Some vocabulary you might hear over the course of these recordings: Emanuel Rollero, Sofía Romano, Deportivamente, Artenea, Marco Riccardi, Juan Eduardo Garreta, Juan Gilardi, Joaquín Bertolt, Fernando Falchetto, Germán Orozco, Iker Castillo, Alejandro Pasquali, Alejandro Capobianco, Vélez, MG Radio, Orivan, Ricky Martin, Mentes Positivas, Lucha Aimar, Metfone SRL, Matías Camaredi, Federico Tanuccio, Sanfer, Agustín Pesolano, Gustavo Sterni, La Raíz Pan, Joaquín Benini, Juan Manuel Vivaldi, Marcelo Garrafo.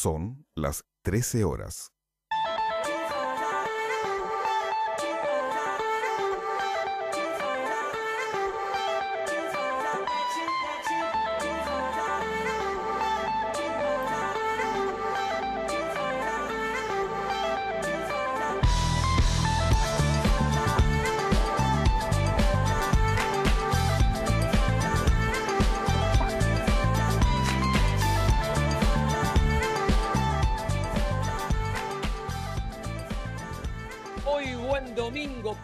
Son las 13 horas.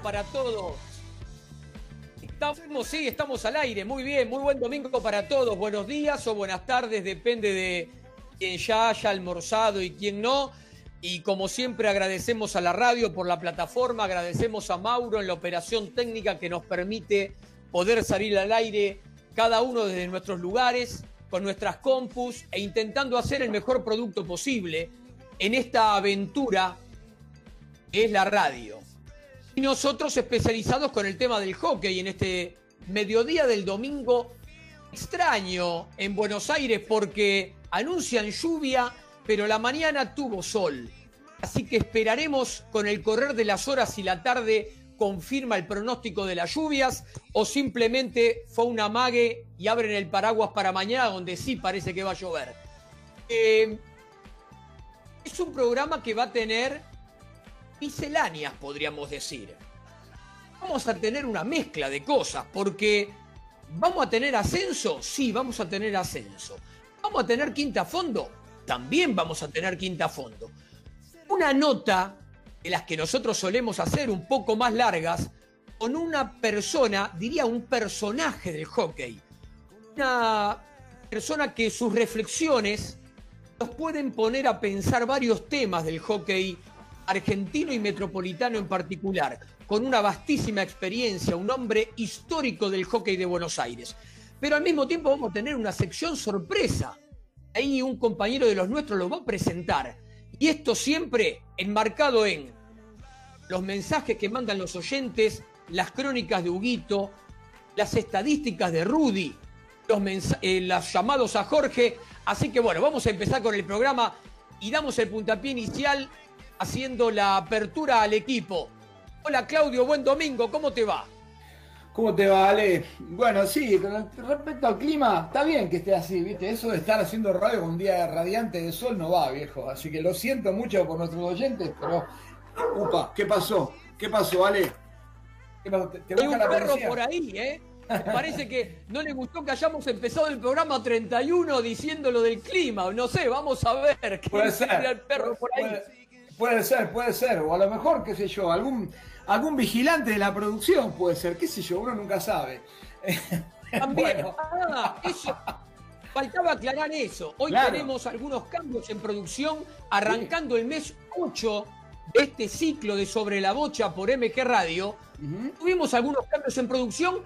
Para todos. Estamos al aire, muy bien, muy buen domingo para todos. Buenos días o buenas tardes, depende de quien ya haya almorzado y quien no. Y como siempre agradecemos a la radio por la plataforma, agradecemos a Mauro en la operación técnica que nos permite poder salir al aire cada uno desde nuestros lugares, con nuestras compus e intentando hacer el mejor producto posible en esta aventura que es la radio. Y nosotros especializados con el tema del hockey en este mediodía del domingo extraño en Buenos Aires porque anuncian lluvia, pero la mañana tuvo sol. Así que esperaremos con el correr de las horas si la tarde confirma el pronóstico de las lluvias o simplemente fue un amague y abren el paraguas para mañana donde sí parece que va a llover. Es un programa que va a tener misceláneas, podríamos decir. Vamos a tener una mezcla de cosas, porque ¿vamos a tener ascenso? Sí, vamos a tener ascenso. ¿Vamos a tener quinta fondo? También vamos a tener quinta fondo. Una nota de las que nosotros solemos hacer un poco más largas, con una persona, diría un personaje del hockey. Una persona que sus reflexiones nos pueden poner a pensar varios temas del hockey argentino y metropolitano en particular, con una vastísima experiencia, un hombre histórico del hockey de Buenos Aires. Pero al mismo tiempo vamos a tener una sección sorpresa. Ahí un compañero de los nuestros lo va a presentar. Y esto siempre enmarcado en los mensajes que mandan los oyentes, las crónicas de Huguito, las estadísticas de Rudy, los llamados a Jorge. Así que bueno, vamos a empezar con el programa y damos el puntapié inicial haciendo la apertura al equipo. Hola Claudio, buen domingo, ¿cómo te va? ¿Cómo te va, Ale? Bueno, sí, respecto al clima, está bien que esté así, ¿viste? Eso de estar haciendo radio con un día radiante de sol no va, viejo. Así que lo siento mucho por nuestros oyentes, pero... Upa, ¿qué pasó? ¿Qué pasó, Ale? ¿Qué pasó? ¿Te hay un la perro policía por ahí, ¿eh? Parece que no le gustó que hayamos empezado el programa 31 diciendo lo del clima. No sé, vamos a ver. Puede ser. El perro por ahí. Puede ser, o a lo mejor, qué sé yo, algún vigilante de la producción puede ser, qué sé yo, uno nunca sabe. También, bueno. Eso, faltaba aclarar eso. Hoy claro, tenemos algunos cambios en producción, arrancando sí, el mes 8 de este ciclo de Sobre la Bocha por MG Radio. Tuvimos algunos cambios en producción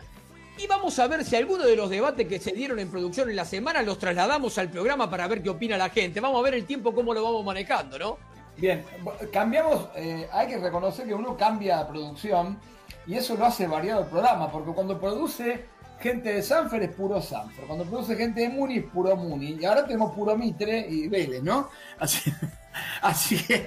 y vamos a ver si alguno de los debates que se dieron en producción en la semana los trasladamos al programa para ver qué opina la gente. Vamos a ver el tiempo, cómo lo vamos manejando, ¿no? Bien, cambiamos, hay que reconocer que uno cambia producción y eso lo hace variado el programa, porque cuando produce gente de Sanfer es puro Sanfer, cuando produce gente de Muni es puro Muni, y ahora tenemos puro Mitre y Vélez, ¿no? Así que...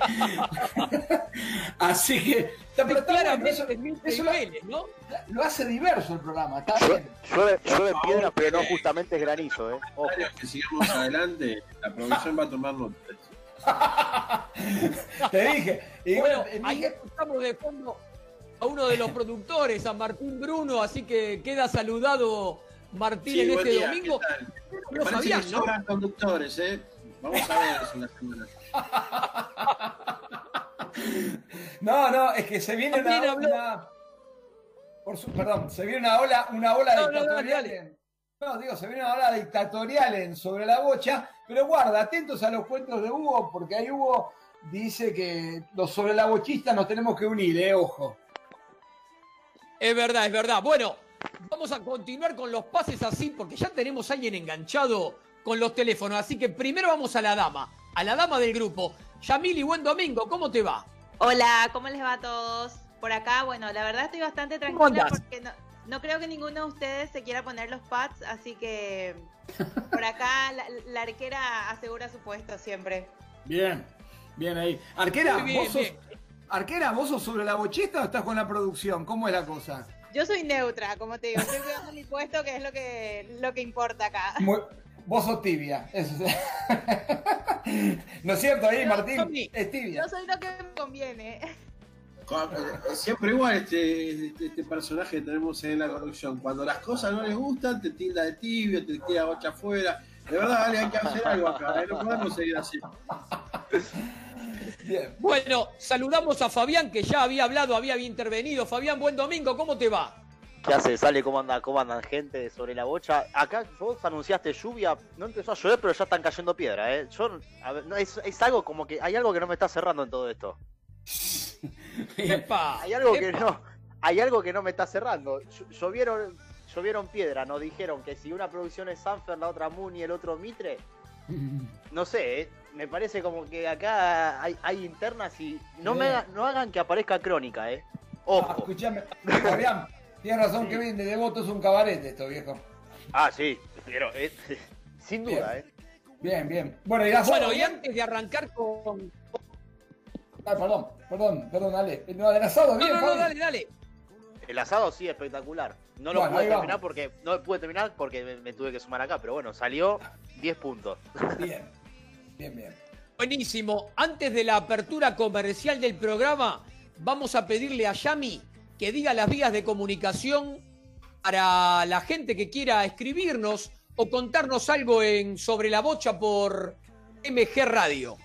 así que... Pero claramente eso Vélez, ¿no? Lo hace diverso el programa, está bien. Llueve piedras, pero no justamente es granizo, ¿eh? Ojo. Que sigamos adelante, la producción va a tomar notas. Te dije. Y bueno, ahí estamos de fondo a uno de los productores, a Martín Bruno, así que queda saludado Martín, sí, en este día, domingo. No sabías, ¿no? Sobran conductores, ¿eh? Vamos a ver eso en la semana. No, es que se viene se viene una ola dictatorial en Sobre la Bocha, pero guarda, atentos a los cuentos de Hugo, porque ahí Hugo dice que los sobre la bochistas nos tenemos que unir, ojo. Es verdad. Bueno, vamos a continuar con los pases así, porque ya tenemos a alguien enganchado con los teléfonos, así que primero vamos a la dama del grupo. Yamili, buen domingo, ¿cómo te va? Hola, ¿cómo les va a todos? Por acá, bueno, la verdad estoy bastante tranquila porque no creo que ninguno de ustedes se quiera poner los pads, así que por acá la arquera asegura su puesto siempre. Bien, bien ahí. Arquera, bien, vos sos, Arquera, ¿vos sos sobre la bochita o estás con la producción? ¿Cómo es la cosa? Yo soy neutra, como te digo, estoy cuidando mi puesto, que es lo que importa acá. Vos sos tibia, eso no es cierto ahí, Martín, es tibia. Yo soy lo que me conviene. Siempre igual este personaje que tenemos en la corrupción. Cuando las cosas no les gustan, te tilda de tibio, te tira bocha afuera. De verdad, Ale, hay que hacer algo acá, no podemos seguir así. Bien. Bueno, saludamos a Fabián, que ya había hablado, había intervenido. Fabián, buen domingo, ¿cómo te va? ¿Qué hace? Sale, ¿cómo andan gente de sobre la bocha? Acá vos anunciaste lluvia, no empezó a llover, pero ya están cayendo piedras, ¿eh? Yo, a ver, no, es algo como que hay algo que no me está cerrando en todo esto. Epa, hay algo que no, me está cerrando. Llovieron piedra, nos dijeron que si una producción es Sanfer, la otra Muni, el otro Mitre. No sé, me parece como que acá hay internas y no hagan que aparezca Crónica, ¿eh? Ojo. Ah, escuchame, Fabián, tienes razón, sí. Que bien, de devoto es un cabaret esto, viejo. Ah, sí, pero sin duda, bien. Bien, bien. Bueno, y antes de arrancar con... Ah, perdón, dale. No, el asado, bien, no, dale. El asado sí, espectacular. No lo pude terminar porque me tuve que sumar acá, pero bueno, salió 10 puntos. Bien. Buenísimo. Antes de la apertura comercial del programa, vamos a pedirle a Yami que diga las vías de comunicación para la gente que quiera escribirnos o contarnos algo en Sobre la Bocha por MG Radio.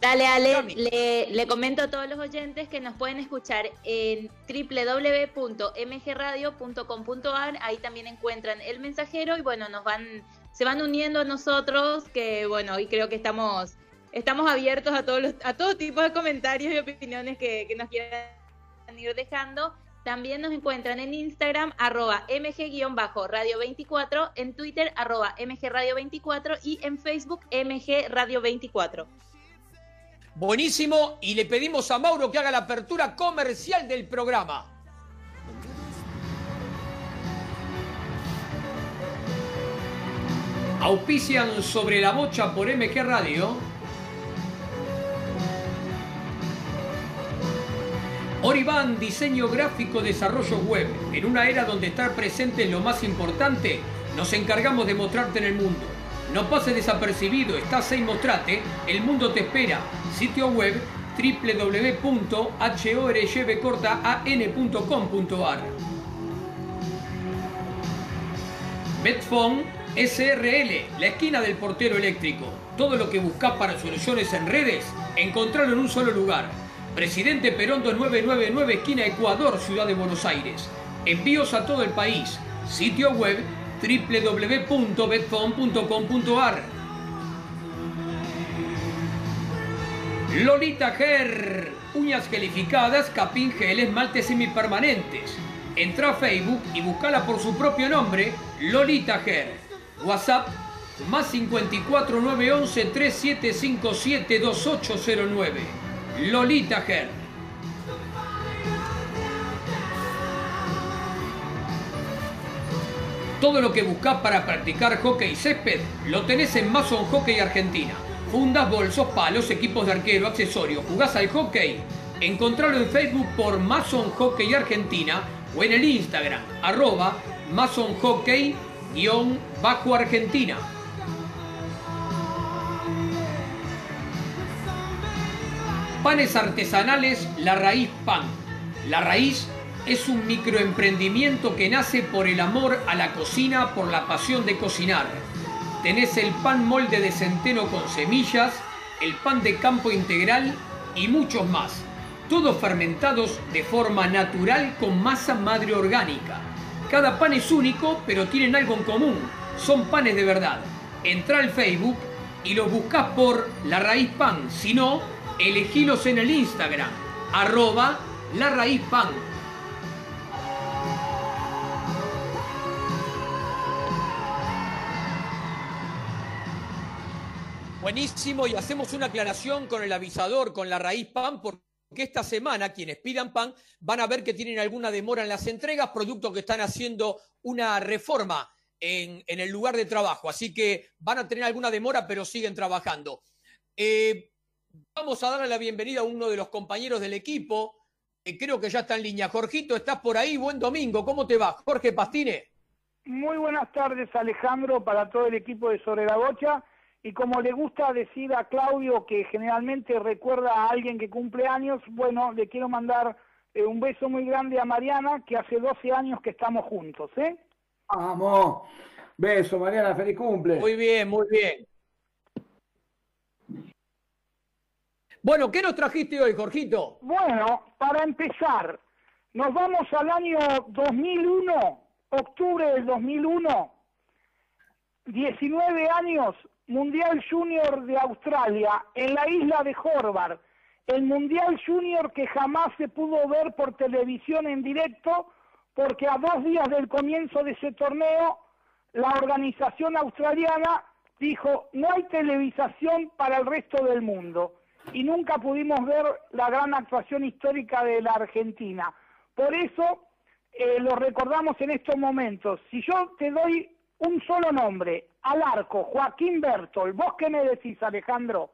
Dale, Ale, le comento a todos los oyentes que nos pueden escuchar en www.mgradio.com.ar. Ahí también encuentran El Mensajero y bueno, se van uniendo a nosotros, que bueno, y creo que estamos abiertos a todo tipo de comentarios y opiniones que nos quieran ir dejando. También nos encuentran en Instagram, @mg_radio24, en Twitter, @mgradio24 y en Facebook, mgradio24. Buenísimo, y le pedimos a Mauro que haga la apertura comercial del programa. Auspician Sobre la Bocha por MG Radio. Orivan, diseño gráfico, desarrollo web. En una era donde estar presente es lo más importante, nos encargamos de mostrarte en el mundo. No pases desapercibido, estás ahí, mostrate, el mundo te espera. Sitio web www.horyvcortaan.com.ar. Metfone SRL, la esquina del portero eléctrico. Todo lo que buscas para soluciones en redes, encontralo en un solo lugar. Presidente Perón 2999, esquina Ecuador, Ciudad de Buenos Aires. Envíos a todo el país. Sitio web www.betfon.com.ar. Lolita Ger, uñas gelificadas, capín, gel, esmaltes semipermanentes. Entra a Facebook y buscala por su propio nombre, Lolita Ger. WhatsApp +54 911 3757 2809. Lolita Ger. Todo lo que buscás para practicar hockey césped lo tenés en Mason Hockey Argentina. Fundas, bolsos, palos, equipos de arquero, accesorios. ¿Jugás al hockey? Encontralo en Facebook por Mason Hockey Argentina o en el Instagram, @masonhockey_argentina. Panes artesanales, La Raíz Pan. La Raíz es un microemprendimiento que nace por el amor a la cocina, por la pasión de cocinar. Tenés el pan molde de centeno con semillas, el pan de campo integral y muchos más. Todos fermentados de forma natural con masa madre orgánica. Cada pan es único, pero tienen algo en común. Son panes de verdad. Entrá al Facebook y los buscás por La Raíz Pan. Si no, elegilos en el Instagram, @LaRaízPan. Buenísimo, y hacemos una aclaración con el avisador, con La Raíz Pan, porque esta semana quienes pidan pan van a ver que tienen alguna demora en las entregas, producto que están haciendo una reforma en el lugar de trabajo, así que van a tener alguna demora, pero siguen trabajando. Vamos a darle la bienvenida a uno de los compañeros del equipo, que creo que ya está en línea. Jorgito, estás por ahí, buen domingo, ¿cómo te va? Jorge Pastine. Muy buenas tardes, Alejandro, para todo el equipo de Sobre la Bocha. Y como le gusta decir a Claudio, que generalmente recuerda a alguien que cumple años, bueno, le quiero mandar un beso muy grande a Mariana, que hace 12 años que estamos juntos, ¿eh? ¡Vamos! Beso, Mariana, feliz cumple. Muy bien, muy bien. Bueno, ¿qué nos trajiste hoy, Jorgito? Bueno, para empezar, nos vamos al año 2001, octubre del 2001, 19 años... Mundial Junior de Australia, en la isla de Hobart, el Mundial Junior que jamás se pudo ver por televisión en directo, porque a 2 días del comienzo de ese torneo, la organización australiana dijo, no hay televisación para el resto del mundo, y nunca pudimos ver la gran actuación histórica de la Argentina. Por eso, lo recordamos en estos momentos. Si yo te doy un solo nombre, al arco, Joaquín Bertolt. ¿Vos qué me decís, Alejandro?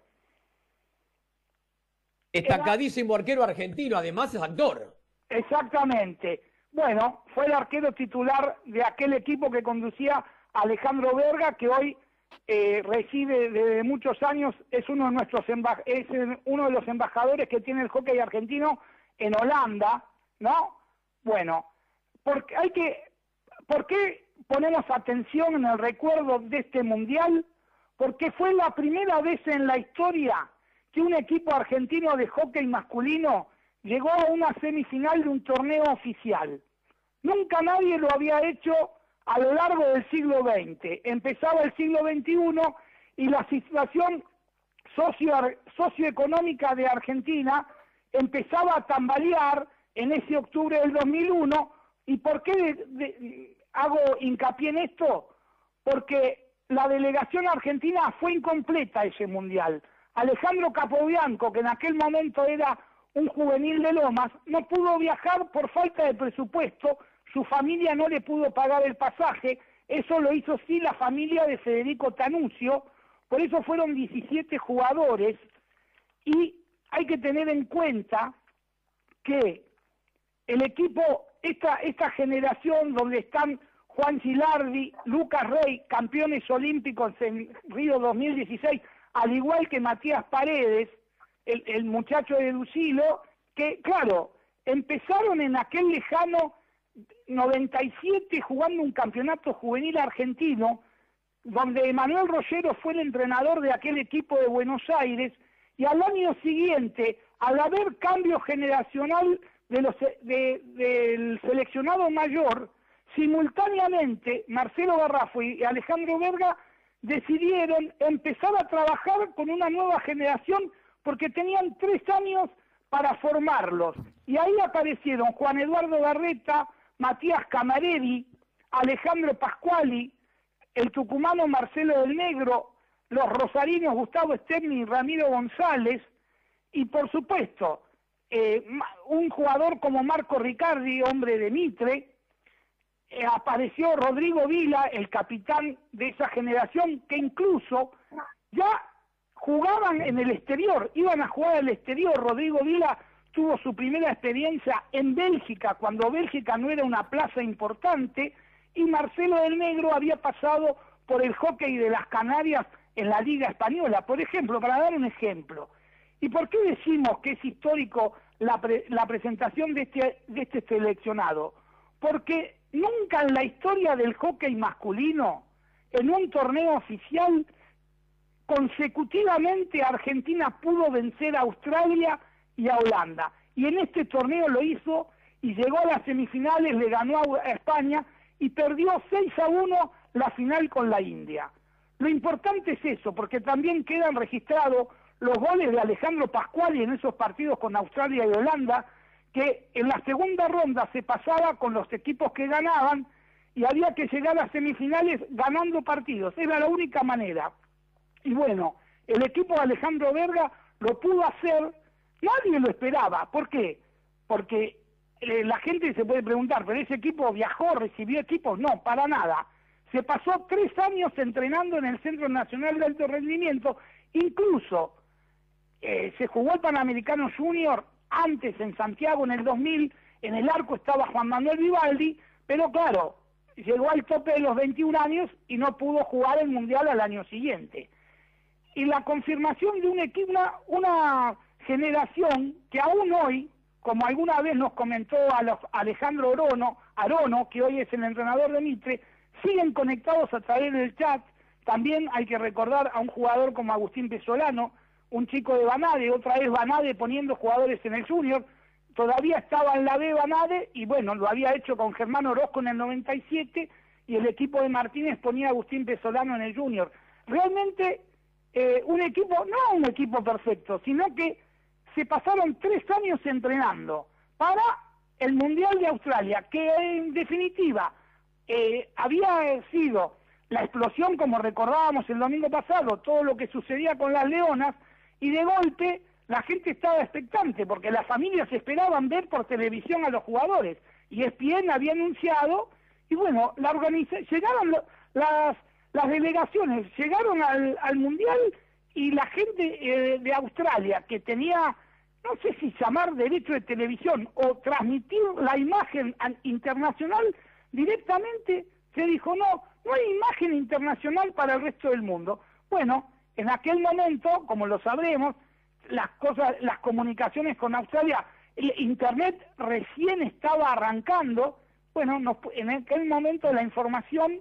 Destacadísimo arquero argentino, además es actor. Exactamente. Bueno, fue el arquero titular de aquel equipo que conducía Alejandro Verga, que hoy reside desde muchos años, es uno de nuestros es uno de los embajadores que tiene el hockey argentino en Holanda, ¿no? Bueno, porque hay que... ¿Por qué ponemos atención en el recuerdo de este Mundial? Porque fue la primera vez en la historia que un equipo argentino de hockey masculino llegó a una semifinal de un torneo oficial. Nunca nadie lo había hecho a lo largo del siglo XX. Empezaba el siglo XXI y la situación socioeconómica de Argentina empezaba a tambalear en ese octubre del 2001. ¿Y por qué hago hincapié en esto? Porque la delegación argentina fue incompleta ese Mundial. Alejandro Capobianco, que en aquel momento era un juvenil de Lomas, no pudo viajar por falta de presupuesto, su familia no le pudo pagar el pasaje, eso lo hizo sí la familia de Federico Tanuccio, por eso fueron 17 jugadores, y hay que tener en cuenta que el equipo... Esta generación donde están Juan Gilardi, Lucas Rey, campeones olímpicos en Río 2016, al igual que Matías Paredes, el muchacho de Lucilo, que, claro, empezaron en aquel lejano 97 jugando un campeonato juvenil argentino, donde Emanuel Rollero fue el entrenador de aquel equipo de Buenos Aires, y al año siguiente, al haber cambio generacional, del seleccionado mayor, simultáneamente Marcelo Garrafo y Alejandro Verga decidieron empezar a trabajar con una nueva generación porque tenían 3 años para formarlos. Y ahí aparecieron Juan Eduardo Garreta, Matías Camaredi, Alejandro Pasquali, el tucumano Marcelo del Negro, los rosarinos Gustavo Sterni y Ramiro González, y por supuesto... un jugador como Marco Riccardi, hombre de Mitre, apareció Rodrigo Vila, el capitán de esa generación, que incluso ya jugaban en el exterior, iban a jugar al exterior. Rodrigo Vila tuvo su primera experiencia en Bélgica, cuando Bélgica no era una plaza importante, y Marcelo del Negro había pasado por el hockey de las Canarias en la Liga Española, por ejemplo, para dar un ejemplo. ¿Y por qué decimos que es histórico la presentación de este seleccionado? Porque nunca en la historia del hockey masculino, en un torneo oficial, consecutivamente Argentina pudo vencer a Australia y a Holanda. Y en este torneo lo hizo y llegó a las semifinales, le ganó a España y perdió 6-1 la final con la India. Lo importante es eso, porque también quedan registrados los goles de Alejandro Pasquali en esos partidos con Australia y Holanda, que en la segunda ronda se pasaba con los equipos que ganaban y había que llegar a semifinales ganando partidos, era la única manera. Y bueno, el equipo de Alejandro Verga lo pudo hacer, nadie lo esperaba. ¿Por qué? Porque la gente se puede preguntar, ¿pero ese equipo viajó, recibió equipos? No, para nada. Se pasó 3 años entrenando en el Centro Nacional de Alto Rendimiento, incluso... Se jugó el Panamericano Junior antes en Santiago en el 2000, en el arco estaba Juan Manuel Vivaldi, pero claro, llegó al tope de los 21 años y no pudo jugar el Mundial al año siguiente. Y la confirmación de un equipo, una generación que aún hoy, como alguna vez nos comentó Alejandro Arono, que hoy es el entrenador de Mitre, siguen conectados a través del chat. También hay que recordar a un jugador como Agustín Pesolano, un chico de Banade, otra vez Banade poniendo jugadores en el Junior, todavía estaba en la B Banade, y bueno, lo había hecho con Germán Orozco en el 97, y el equipo de Martínez ponía a Agustín Pesolano en el Junior. Realmente un equipo, no un equipo perfecto, sino que se pasaron 3 años entrenando para el Mundial de Australia, que en definitiva había sido la explosión, como recordábamos el domingo pasado, todo lo que sucedía con las Leonas, y de golpe la gente estaba expectante, porque las familias esperaban ver por televisión a los jugadores, y ESPN había anunciado, y bueno, la organización, llegaron las delegaciones, llegaron al Mundial, y la gente de Australia, que tenía, no sé si llamar derecho de televisión, o transmitir la imagen internacional, directamente se dijo, no hay imagen internacional para el resto del mundo. Bueno, en aquel momento, como lo sabremos, las comunicaciones con Australia, el Internet recién estaba arrancando. Bueno, en aquel momento la información,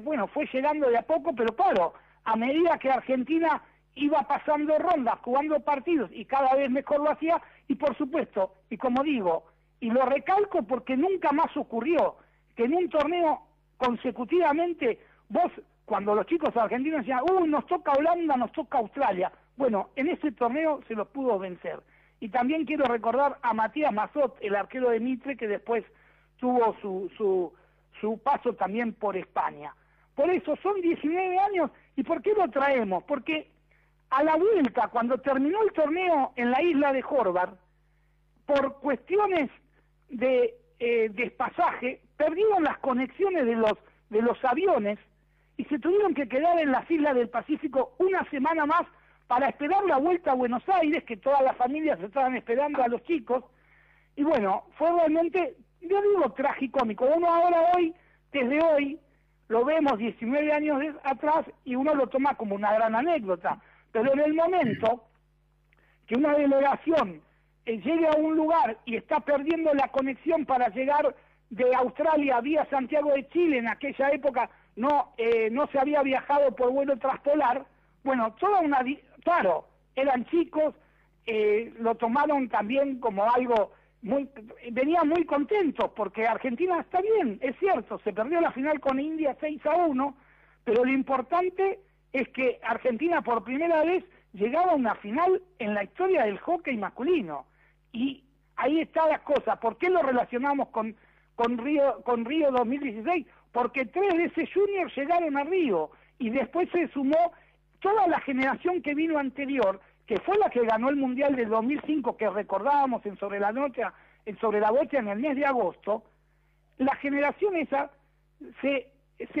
bueno, fue llegando de a poco, pero claro, a medida que Argentina iba pasando rondas, jugando partidos, y cada vez mejor lo hacía, y por supuesto, y como digo, y lo recalco porque nunca más ocurrió, que en un torneo consecutivamente, vos, cuando los chicos argentinos decían, uy, nos toca Holanda, nos toca Australia, bueno, en ese torneo se los pudo vencer. Y también quiero recordar a Matías Mazot, el arquero de Mitre, que después tuvo su paso también por España. Por eso son 19 años, ¿y por qué lo traemos? Porque a la vuelta, cuando terminó el torneo en la isla de Horvat, por cuestiones de despasaje, perdieron las conexiones de los aviones y se tuvieron que quedar en las islas del Pacífico una semana más para esperar la vuelta a Buenos Aires, que todas las familias estaban esperando a los chicos. Y bueno, fue realmente, yo digo, tragicómico. Uno ahora hoy, desde hoy, lo vemos 19 años atrás y uno lo toma como una gran anécdota. Pero en el momento que una delegación llegue a un lugar y está perdiendo la conexión para llegar de Australia vía Santiago de Chile, en aquella época no se había viajado por vuelo transpolar, bueno, claro, eran chicos, lo tomaron también como algo, venían muy contentos, porque Argentina está bien, es cierto, se perdió la final con India 6-1, pero lo importante es que Argentina por primera vez llegaba a una final en la historia del hockey masculino. Y ahí está la cosa. ¿Por qué lo relacionamos con Río 2016? Porque 3 de ese Junior llegaron a Río y después se sumó toda la generación que vino anterior, que fue la que ganó el Mundial del 2005, que recordábamos en Sobre la Bocha en el mes de agosto. La generación esa se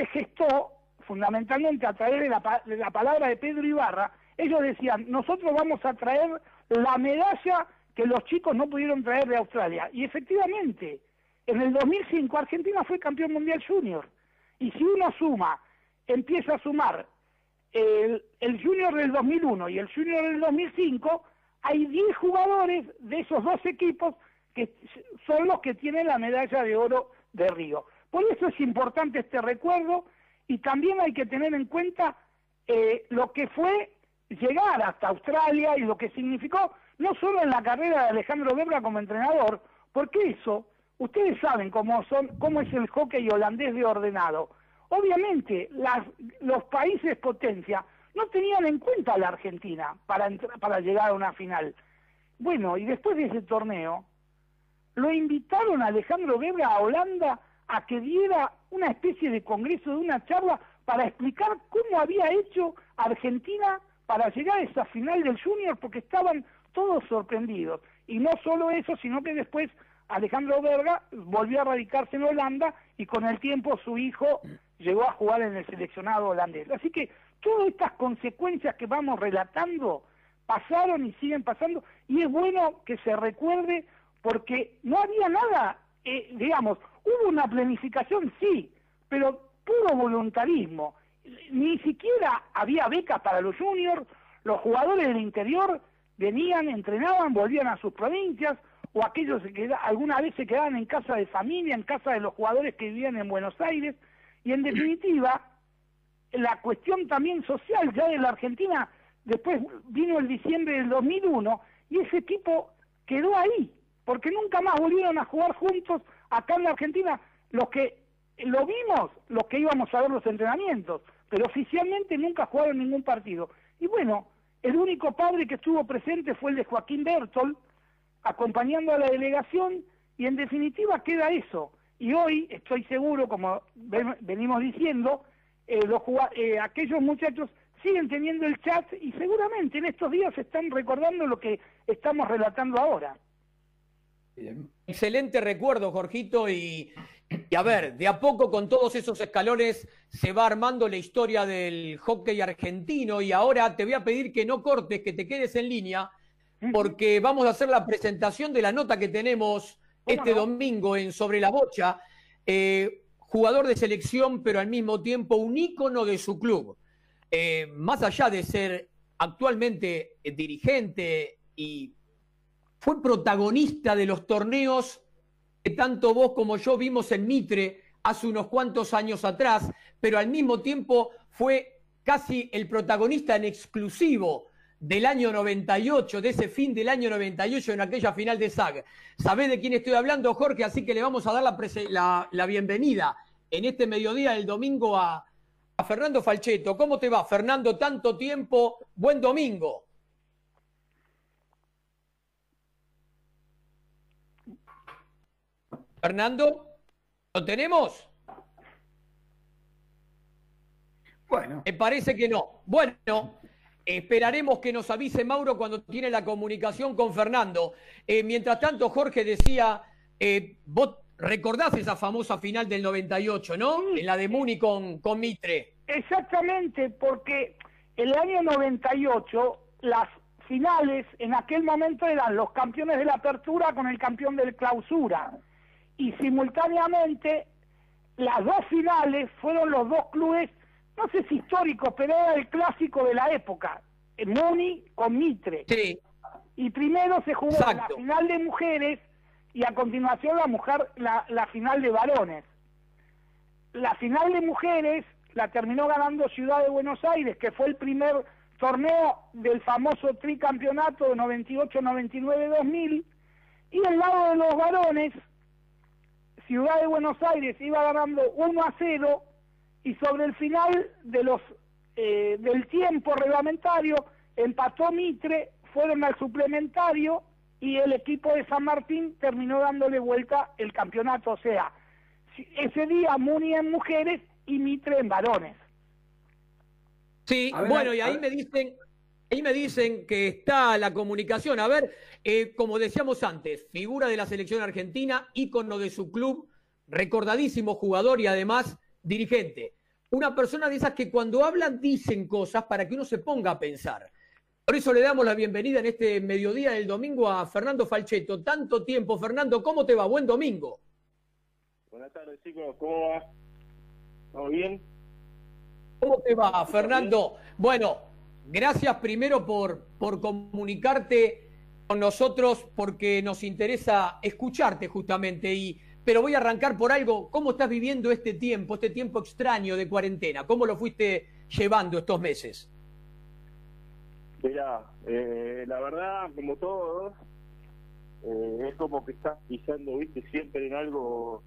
gestó fundamentalmente a través de la palabra de Pedro Ibarra. Ellos decían, nosotros vamos a traer la medalla que los chicos no pudieron traer de Australia. Y efectivamente, en el 2005 Argentina fue campeón mundial junior. Y si uno empieza a sumar el junior del 2001 y el junior del 2005, hay 10 jugadores de esos dos equipos que son los que tienen la medalla de oro de Río. Por eso es importante este recuerdo, y también hay que tener en cuenta lo que fue llegar hasta Australia y lo que significó, no solo en la carrera de Alejandro Verga como entrenador, porque eso, ustedes saben cómo es el hockey holandés de ordenado. Obviamente, los países potencia no tenían en cuenta a la Argentina para llegar a una final. Bueno, y después de ese torneo, lo invitaron a Alejandro Verga a Holanda a que diera una especie de congreso, de una charla, para explicar cómo había hecho Argentina para llegar a esa final del Junior, porque estaban todos sorprendidos. Y no solo eso, sino que después Alejandro Verga volvió a radicarse en Holanda y con el tiempo su hijo llegó a jugar en el seleccionado holandés. Así que todas estas consecuencias que vamos relatando pasaron y siguen pasando, y es bueno que se recuerde porque no había nada, digamos, hubo una planificación, sí, pero puro voluntarismo. Ni siquiera había becas para los juniors, los jugadores del interior venían, entrenaban, volvían a sus provincias, o aquellos que alguna vez se quedaban en casa de familia, en casa de los jugadores que vivían en Buenos Aires, y en definitiva, la cuestión también social ya de la Argentina. Después vino el diciembre del 2001, y ese equipo quedó ahí, porque nunca más volvieron a jugar juntos acá en la Argentina, los que lo vimos, los que íbamos a ver los entrenamientos, pero oficialmente nunca jugaron ningún partido. Y bueno, el único padre que estuvo presente fue el de Joaquín Bertolt, acompañando a la delegación, y en definitiva queda eso. Y hoy estoy seguro, como venimos diciendo, aquellos muchachos siguen teniendo el chat y seguramente en estos días están recordando lo que estamos relatando ahora. Bien. Excelente recuerdo, Jorgito, y a ver, de a poco con todos esos escalones se va armando la historia del hockey argentino, y ahora te voy a pedir que no cortes, que te quedes en línea, porque vamos a hacer la presentación de la nota que tenemos este domingo en Sobre la Bocha. Jugador de selección, pero al mismo tiempo un ícono de su club. Más allá de ser actualmente dirigente, y fue protagonista de los torneos que tanto vos como yo vimos en Mitre hace unos cuantos años atrás, pero al mismo tiempo fue casi el protagonista en exclusivo del año 98, de ese fin del año 98 en aquella final de SAG. Sabés de quién estoy hablando, Jorge, así que le vamos a dar la bienvenida en este mediodía del domingo a Fernando Falchetto. ¿Cómo te va, Fernando? Tanto tiempo, buen domingo. Fernando, ¿lo tenemos? Bueno. Me parece que no. Bueno, esperaremos que nos avise Mauro cuando tiene la comunicación con Fernando. Mientras tanto, Jorge decía, vos recordás esa famosa final del 98, ¿no? Sí. En la de Múnich con Mitre. Exactamente, porque el año 98 las finales en aquel momento eran los campeones de la apertura con el campeón del clausura. Y simultáneamente las dos finales fueron los dos clubes, no sé si históricos, pero era el clásico de la época, Muni con Mitre. Sí. Y primero se jugó la final de mujeres y a continuación la final de varones. La final de mujeres la terminó ganando Ciudad de Buenos Aires, que fue el primer torneo del famoso tricampeonato de 98, 99, 2000. Y el lado de los varones, Ciudad de Buenos Aires iba ganando 1-0 y sobre el final de del tiempo reglamentario empató Mitre, fueron al suplementario y el equipo de San Martín terminó dándole vuelta el campeonato. O sea, ese día Muni en mujeres y Mitre en varones. Sí, ver, bueno, y ahí me dicen que está la comunicación. A ver, como decíamos antes, figura de la selección argentina, ícono de su club, recordadísimo jugador y además dirigente. Una persona de esas que cuando hablan dicen cosas para que uno se ponga a pensar. Por eso le damos la bienvenida en este mediodía del domingo a Fernando Falchetto. Tanto tiempo, Fernando, ¿cómo te va? Buen domingo. Buenas tardes, chicos, ¿cómo va? ¿Todo bien? ¿Cómo te va, Fernando? Bueno, gracias primero por comunicarte con nosotros porque nos interesa escucharte justamente. Pero voy a arrancar por algo. ¿Cómo estás viviendo este tiempo extraño de cuarentena? ¿Cómo lo fuiste llevando estos meses? Mira, la verdad, como todos, es como que estás pisando, viste, siempre en algo,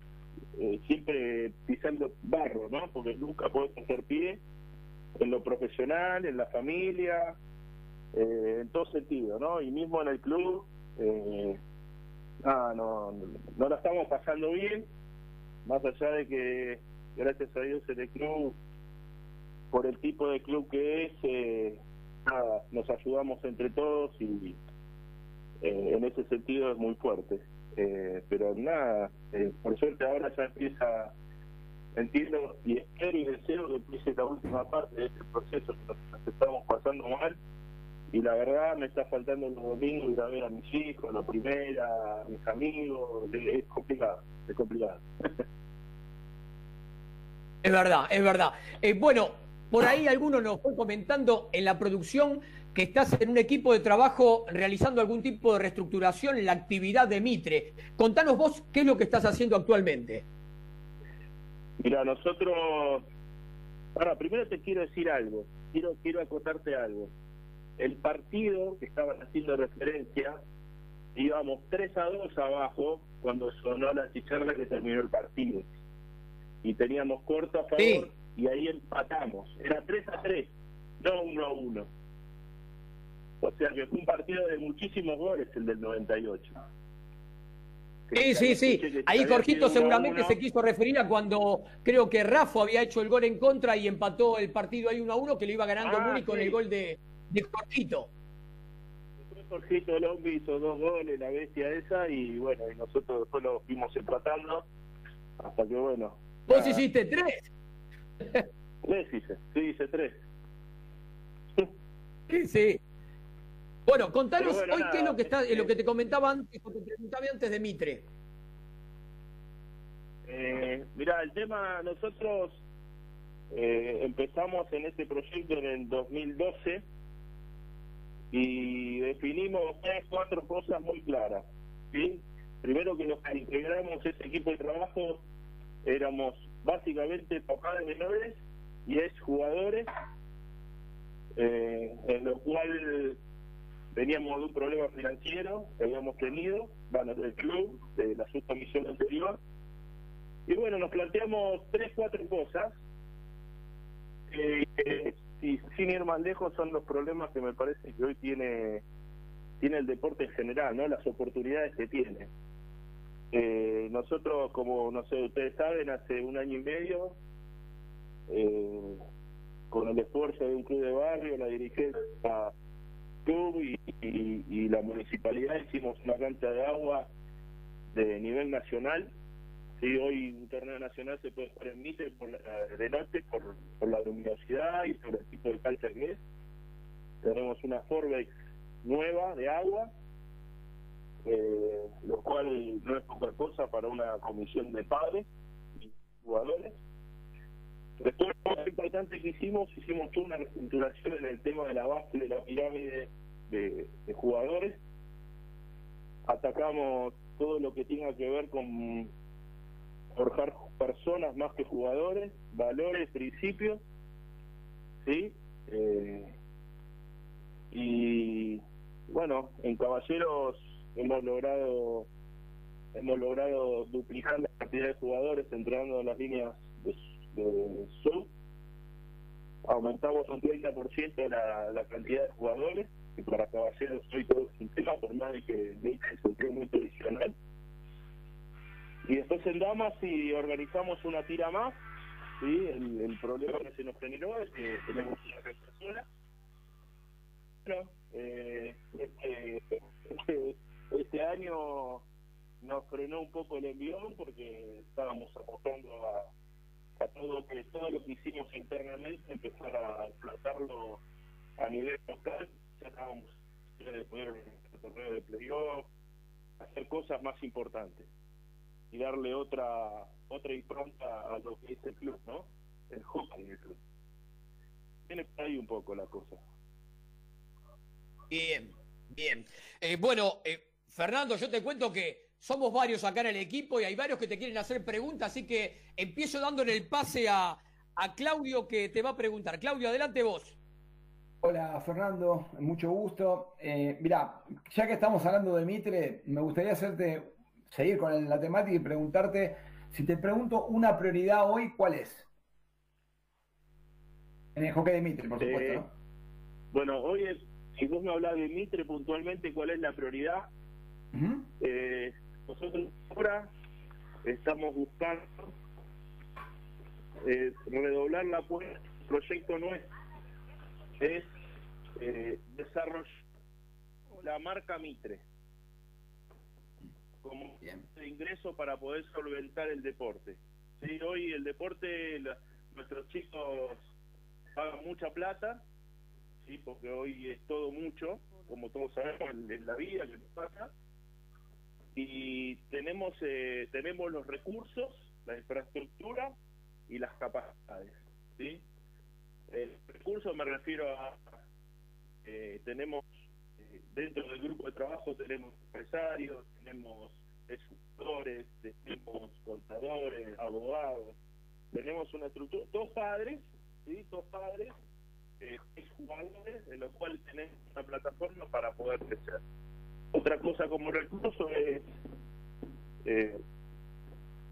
siempre pisando barro, ¿no? Porque nunca podés hacer pie. En lo profesional, en la familia, en todo sentido, ¿no? Y mismo en el club, no la estamos pasando bien, más allá de que, gracias a Dios, el club, por el tipo de club que es, nos ayudamos entre todos y en ese sentido es muy fuerte. Pero nada, por suerte ahora ya empieza. Entiendo y espero y deseo que empiece la última parte de este proceso que nos estamos pasando mal y la verdad me está faltando los domingos ir a ver a mis hijos, a la primera, a mis amigos. Es complicado, es complicado. Es verdad, es verdad. Bueno, por ahí alguno nos fue comentando en la producción que estás en un equipo de trabajo realizando algún tipo de reestructuración en la actividad de Mitre. Contanos vos qué es lo que estás haciendo actualmente. Mira, nosotros... Ahora, primero te quiero decir algo, quiero acotarte algo. El partido que estaban haciendo referencia, íbamos 3-2 abajo cuando sonó la chicharra que terminó el partido. Y teníamos corto a favor, sí, y ahí empatamos. Era 3-3, no 1-1. O sea que fue un partido de muchísimos goles el del 98. Sí, sí, sí. Ahí Jorgito seguramente se quiso referir a cuando creo que Rafa había hecho el gol en contra y empató el partido ahí 1-1, que lo iba ganando Muni, sí, con el gol de Jorgito. Jorgito Lombi hizo 2 goles, la bestia esa, y bueno, y nosotros después lo fuimos empatando hasta que bueno. ¿Vos hiciste 3? 3 hice, sí, hice 3. Sí, sí. Bueno, contanos hoy qué es lo que está, lo que te comentaba antes, lo que te preguntaba antes de Mitre. Mirá, el tema, nosotros empezamos en este proyecto en el 2012 y definimos 3-4 cosas muy claras, ¿sí? Primero, que los que integramos ese equipo de trabajo éramos básicamente papás de menores y exjugadores, en lo cual veníamos de un problema financiero que habíamos tenido, bueno, del club, de la subcomisión anterior. Y bueno, nos planteamos 3-4 cosas. Y sin ir más lejos, son los problemas que me parece que hoy tiene el deporte en general, ¿no? Las oportunidades que tiene. Nosotros, como no sé, ustedes saben, hace 1 año y medio, con el esfuerzo de un club de barrio, la dirigencia club y la municipalidad, hicimos una cancha de agua de nivel nacional. Sí, hoy un torneo nacional se puede jugar en Mitre de noche por la luminosidad y por el tipo de cancha que es. Tenemos una Forbex nueva de agua, lo cual no es poca cosa para una comisión de padres y jugadores. Después, lo más importante que hicimos toda una reestructuración en el tema de la base de la pirámide de jugadores. Atacamos todo lo que tenga que ver con forjar personas más que jugadores, valores, principios, ¿sí? Y bueno, en Caballeros hemos logrado duplicar la cantidad de jugadores entrenando en las líneas de sub. Aumentamos un 30% la cantidad de jugadores, y para Caballeros hoy todo es un tema, por más de que es un club muy tradicional. Y después en Damas y organizamos una tira más, ¿sí? El problema que se nos generó es que tenemos una persona. Bueno, este año nos frenó un poco el envión porque estábamos apostando a todo lo que hicimos internamente, empezar a explotarlo a nivel local. Ya estábamos de poder organizar torneo de playoff, hacer cosas más importantes y darle otra impronta a lo que es el club, ¿no? El hockey del club. Viene por ahí un poco la cosa. Bien, bien. Bueno, Fernando, yo te cuento que somos varios acá en el equipo y hay varios que te quieren hacer preguntas, así que empiezo dándole el pase a Claudio, que te va a preguntar. Claudio, adelante vos. Hola, Fernando, mucho gusto. Mirá, ya que estamos hablando de Mitre, me gustaría seguir con la temática y preguntarte, si te pregunto una prioridad hoy, ¿cuál es? En el hockey de Mitre, por supuesto, ¿no? Bueno, hoy si vos me hablás de Mitre puntualmente, ¿cuál es la prioridad? Uh-huh. Nosotros ahora estamos buscando redoblar la puerta. El proyecto nuestro es desarrollar la marca Mitre como ingreso para poder solventar el deporte. Sí, hoy el deporte, nuestros chicos pagan mucha plata, ¿sí? Porque hoy es todo mucho, como todos sabemos, en la vida que nos pasa, y tenemos los recursos, la infraestructura y las capacidades, ¿sí? El recurso me refiero a tenemos dentro del grupo de trabajo tenemos empresarios, tenemos instructores, tenemos contadores, abogados, tenemos una estructura, dos padres, jugadores, en los cuales tenemos una plataforma para poder crecer. Otra cosa como recurso es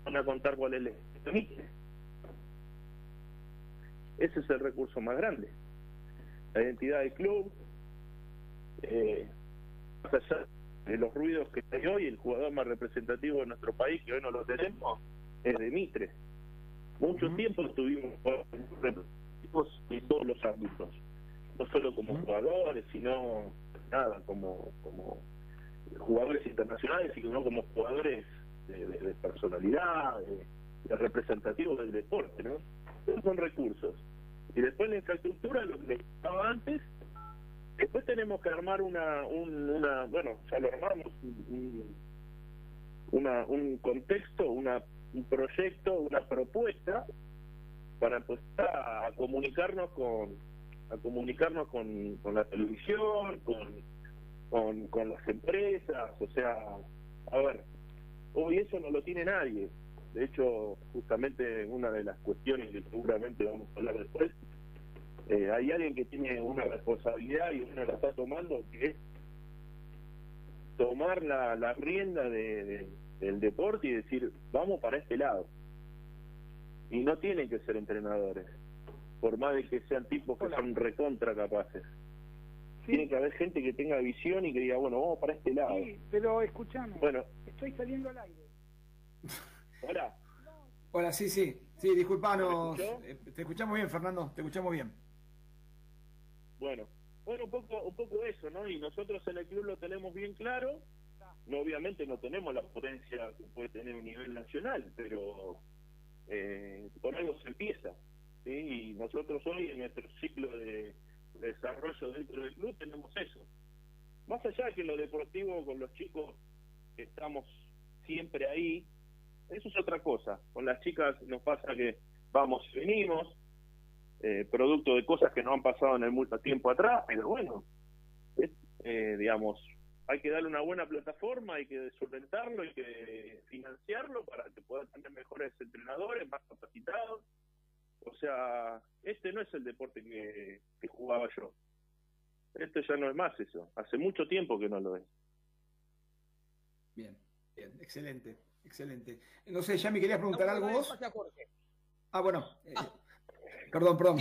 van a contar cuál es el ese es el recurso más grande, la identidad del club, más allá de los ruidos que hay hoy, el jugador más representativo de nuestro país, que hoy no lo tenemos, es Mitre. Mucho tiempo estuvimos representativos en todos los ámbitos, no solo como jugadores, sino como jugadores internacionales, sino como jugadores de personalidad, de representativos del deporte, ¿no? Esos son recursos. Y después la infraestructura, lo que estaba antes. Después tenemos que armar bueno, ya lo armamos, un contexto, un proyecto, una propuesta para empezar a comunicarnos con la televisión, con las empresas. O sea, a ver, hoy eso no lo tiene nadie. De hecho, justamente una de las cuestiones que seguramente vamos a hablar después, hay alguien que tiene una responsabilidad y uno la está tomando, que es tomar la rienda del deporte y decir, vamos para este lado. Y no tienen que ser entrenadores, por más de que sean tipos que son recontra capaces. Sí. Tiene que haber gente que tenga visión y que diga, bueno, vamos para este lado. Sí, pero escuchame, bueno, estoy saliendo al aire. Hola. Hola, sí, disculpanos. Te escuchamos bien, Fernando, te escuchamos bien. Bueno, un poco eso, ¿no? Y nosotros en el club lo tenemos bien claro. No, obviamente no tenemos la potencia que puede tener a nivel nacional, pero por algo se empieza, ¿sí? Y nosotros hoy en nuestro ciclo de desarrollo dentro del club tenemos eso. Más allá de que lo deportivo con los chicos estamos siempre ahí, eso es otra cosa. Con las chicas nos pasa que vamos y venimos, producto de cosas que no han pasado en el mucho tiempo atrás, pero bueno, digamos, hay que darle una buena plataforma, hay que solventarlo, hay que financiarlo para que pueda tener mejores entrenadores, más capacitados. O sea, este no es el deporte que jugaba yo. Este ya no es más eso. Hace mucho tiempo que no lo es. Bien, excelente. No sé, ya me querías preguntar algo vos. Perdón.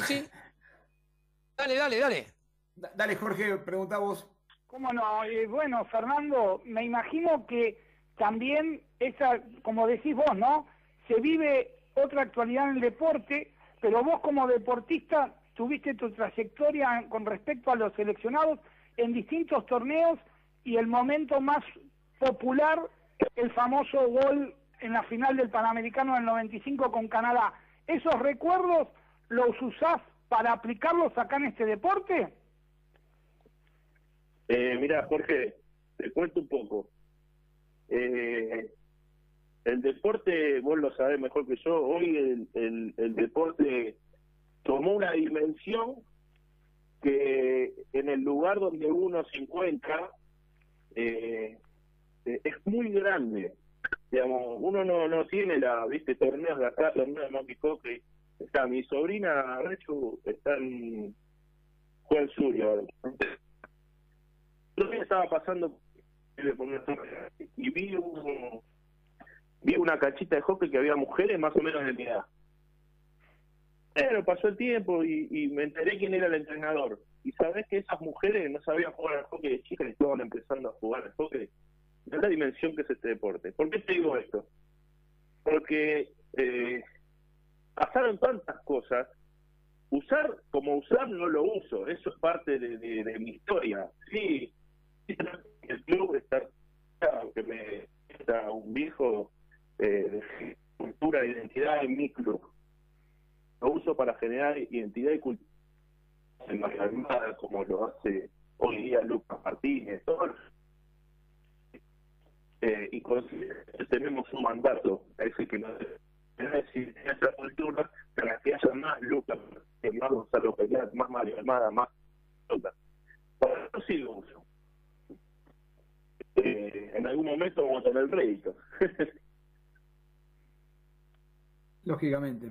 Sí. Dale, Jorge, pregunta vos. ¿Cómo no? Bueno, Fernando, me imagino que también, como decís vos, ¿no? Se vive otra actualidad en el deporte, pero vos como deportista tuviste tu trayectoria con respecto a los seleccionados en distintos torneos y el momento más popular, el famoso gol en la final del Panamericano del 95 con Canadá. ¿Esos recuerdos los usás para aplicarlos acá en este deporte? Mira, Jorge, te cuento un poco. El deporte, vos lo sabés mejor que yo, hoy el deporte tomó una dimensión que en el lugar donde uno se encuentra es muy grande. Digamos, uno no tiene torneos de acá, torneos de Monkey Hockey. Está mi sobrina Rechu, está en Juan Surio ahora. Yo estaba pasando y vi una canchita de hockey que había mujeres más o menos de mi edad. Pero pasó el tiempo y me enteré quién era el entrenador. Y sabés que esas mujeres no sabían jugar al hockey de chicas y estaban empezando a jugar al hockey. Es la dimensión que es este deporte. ¿Por qué te digo esto? Porque pasaron tantas cosas. Usar no lo uso. Eso es parte de mi historia. Sí, el club está, aunque me está un viejo de cultura, identidad en mi club. Lo uso para generar identidad y cultura. en organizada como lo hace hoy día Lucas Martínez, todos. Y tenemos un mandato, ese que nos decir en esa cultura para que haya más Lucas, más Gonzalo Peñat, más Mario Armada, más Lucas. Para eso sí lo uso. En algún momento vamos a tener el rédito. Lógicamente.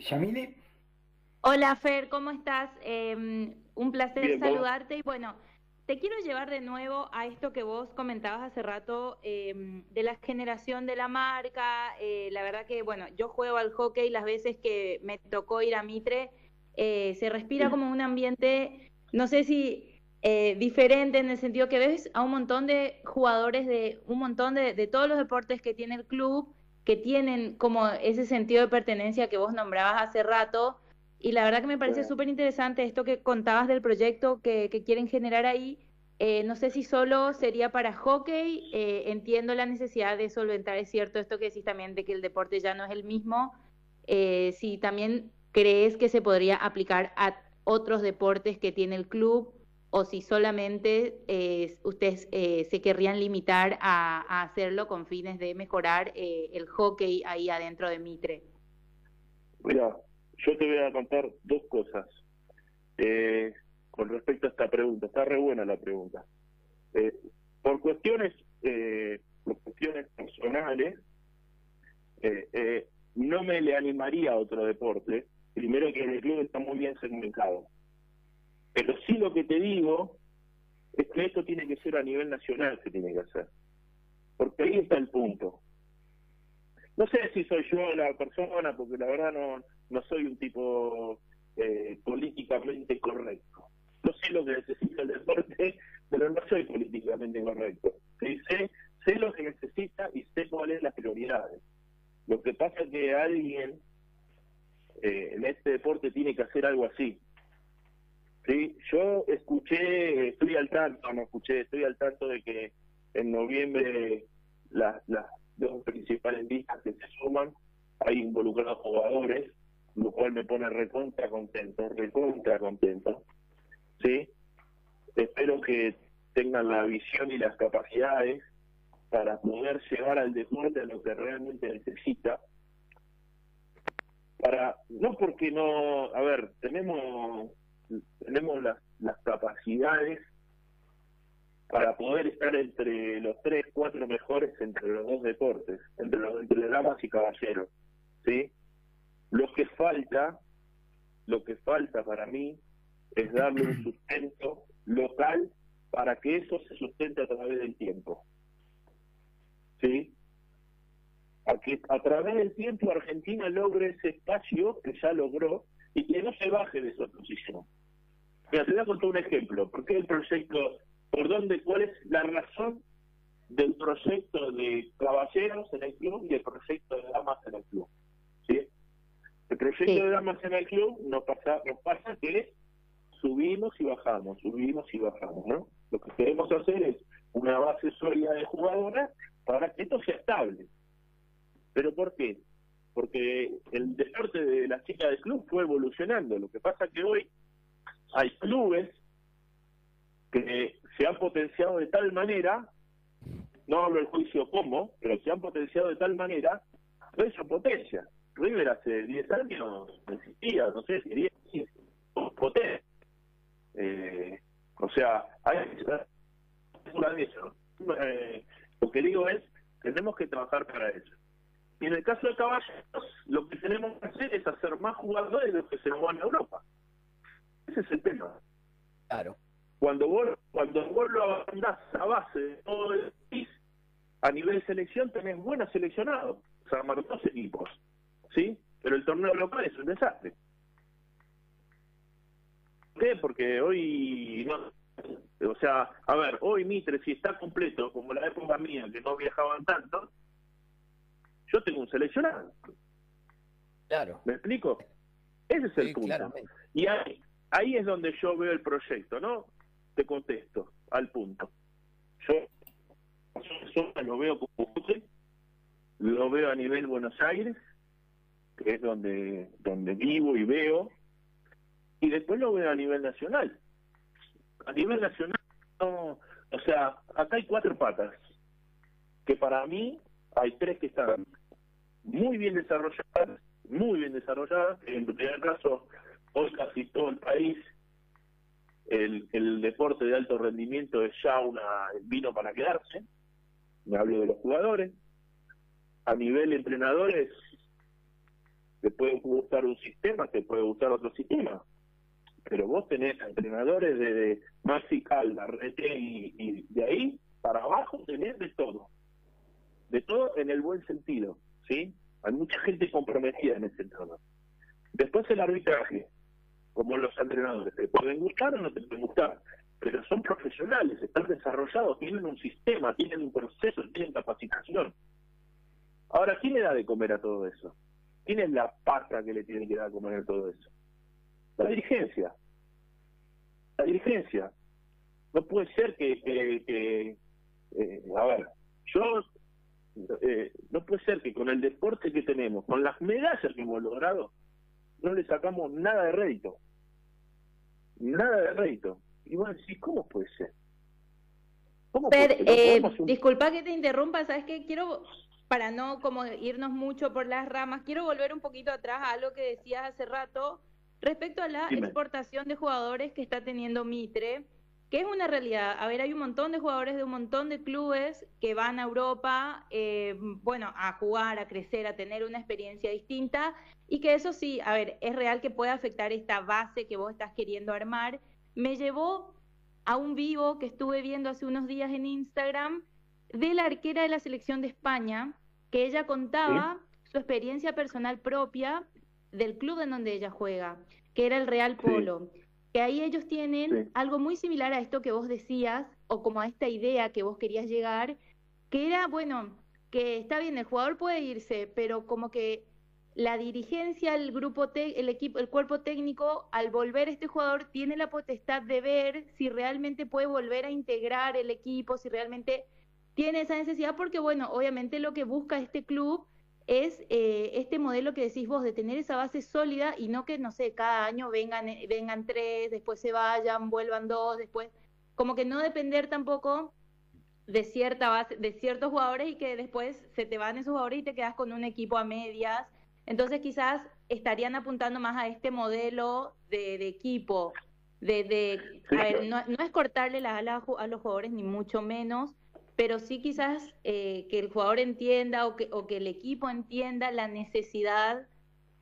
Yamile. Hola Fer, ¿cómo estás? Un placer bien, saludarte. ¿Vos? Y bueno, te quiero llevar de nuevo a esto que vos comentabas hace rato de la generación de la marca. La verdad que, bueno, yo juego al hockey las veces que me tocó ir a Mitre. Se respira como un ambiente, no sé si... diferente en el sentido que ves a un montón de jugadores de un montón de todos los deportes que tiene el club, que tienen como ese sentido de pertenencia que vos nombrabas hace rato, y la verdad que me parece súper interesante esto que contabas del proyecto que quieren generar ahí. No sé si solo sería para hockey, entiendo la necesidad de solventar, es cierto esto que decís también de que el deporte ya no es el mismo, si también crees que se podría aplicar a otros deportes que tiene el club, o si solamente ustedes se querrían limitar a hacerlo con fines de mejorar el hockey ahí adentro de Mitre. Mira, yo te voy a contar dos cosas con respecto a esta pregunta. Está re buena la pregunta. Por cuestiones personales, no me le animaría a otro deporte. Primero que el club está muy bien segmentado. Pero sí lo que te digo es que esto tiene que ser a nivel nacional, se tiene que hacer. Porque ahí está el punto. No sé si soy yo la persona, porque la verdad no soy un tipo políticamente correcto. No sé lo que necesita el deporte, pero no soy políticamente correcto. Sé lo que necesita y sé cuáles son las prioridades. Lo que pasa es que alguien en este deporte tiene que hacer algo así. Sí, yo escuché, estoy al tanto de que en noviembre las dos principales listas que se suman, hay involucrados jugadores, lo cual me pone recontra contento, ¿sí? Espero que tengan la visión y las capacidades para poder llevar al deporte a lo que realmente necesita. Tenemos las capacidades para poder estar entre los 3-4 mejores entre los dos deportes, entre damas y caballeros, ¿sí? Lo que falta para mí es darle un sustento local para que eso se sustente a través del tiempo, ¿sí? A través del tiempo Argentina logre ese espacio que ya logró y que no se baje de esa posición. Mira, te voy a contar un ejemplo. ¿Por qué el proyecto? ¿Cuál es la razón del proyecto de caballeros en el club y el proyecto de damas en el club? ¿Sí? El proyecto de damas en el club nos pasa que subimos y bajamos, ¿no? Lo que queremos hacer es una base sólida de jugadoras para que esto sea estable. ¿Pero por qué? Porque el deporte de las chicas del club fue evolucionando. Lo que pasa que hoy hay clubes que se han potenciado de tal manera, no hablo del juicio cómo, pero se han potenciado de tal manera, no es su potencia. River hace 10 años existía, no sé, si 10 años, potencia. O sea, hay que ser una de ellos. Lo que digo es, tenemos que trabajar para eso. Y en el caso de caballeros, lo que tenemos que hacer es hacer más jugadores de los que se nos van a Europa. Ese es el tema. Claro. Cuando vos lo abandonás a base de todo el país, a nivel selección tenés buenos seleccionados. O sea, armaron dos equipos, ¿sí? Pero el torneo local es un desastre. ¿Por qué? Porque hoy... no, o sea, a ver, hoy Mitre, si está completo, como la época mía, que no viajaban tanto... Yo tengo un seleccionado. Claro. ¿Me explico? Ese es el punto. Claramente. Y ahí es donde yo veo el proyecto, ¿no? Te contesto al punto. Yo lo veo como usted, lo veo a nivel Buenos Aires, que es donde vivo y veo, Y después lo veo a nivel nacional. A nivel nacional, no, o sea, acá hay cuatro patas, que para mí hay tres que están muy bien desarrolladas, en el primer caso, hoy casi todo el país, el deporte de alto rendimiento es ya vino para quedarse, me hablo de los jugadores. A nivel entrenadores, te puede gustar un sistema, te puede gustar otro sistema, pero vos tenés a entrenadores de Maxi Calda, Rete, y de ahí para abajo tenés de todo en el buen sentido, ¿sí? Hay mucha gente comprometida en ese entorno. Después el arbitraje, como los entrenadores, te pueden gustar o no te pueden gustar, pero son profesionales, están desarrollados, tienen un sistema, tienen un proceso, tienen capacitación. Ahora, ¿quién le da de comer a todo eso? ¿Quién es la pata que le tiene que dar a comer a todo eso? La dirigencia. La dirigencia. No puede ser que a ver, yo... no puede ser que con el deporte que tenemos, con las medallas que hemos logrado, no le sacamos nada de rédito. Nada de rédito. Y vos decís, ¿cómo puede ser? Disculpa que te interrumpa, ¿sabes qué? Quiero... para no como irnos mucho por las ramas, quiero volver un poquito atrás a algo que decías hace rato respecto a la exportación de jugadores que está teniendo Mitre, que es una realidad. A ver, hay un montón de jugadores de un montón de clubes que van a Europa, bueno, a jugar, a crecer, a tener una experiencia distinta, y que eso sí, a ver, es real que puede afectar esta base que vos estás queriendo armar. Me llevó a un vivo que estuve viendo hace unos días en Instagram de la arquera de la selección de España, que ella contaba su experiencia personal propia del club en donde ella juega, que era el Real Polo, que ahí ellos tienen algo muy similar a esto que vos decías, o como a esta idea que vos querías llegar, que era, bueno, que está bien, el jugador puede irse, pero como que la dirigencia, el grupo, el equipo, el cuerpo técnico, al volver este jugador tiene la potestad de ver si realmente puede volver a integrar el equipo, si realmente... tiene esa necesidad, porque bueno, obviamente lo que busca este club es este modelo que decís vos, de tener esa base sólida y no que, no sé, cada año vengan tres, después se vayan, vuelvan dos, después, como que no depender tampoco de cierta base, de ciertos jugadores, y que después se te van esos jugadores y te quedas con un equipo a medias. Entonces quizás estarían apuntando más a este modelo de equipo, a ver, no es cortarle las alas a los jugadores, ni mucho menos, pero sí quizás que el jugador entienda o que el equipo entienda la necesidad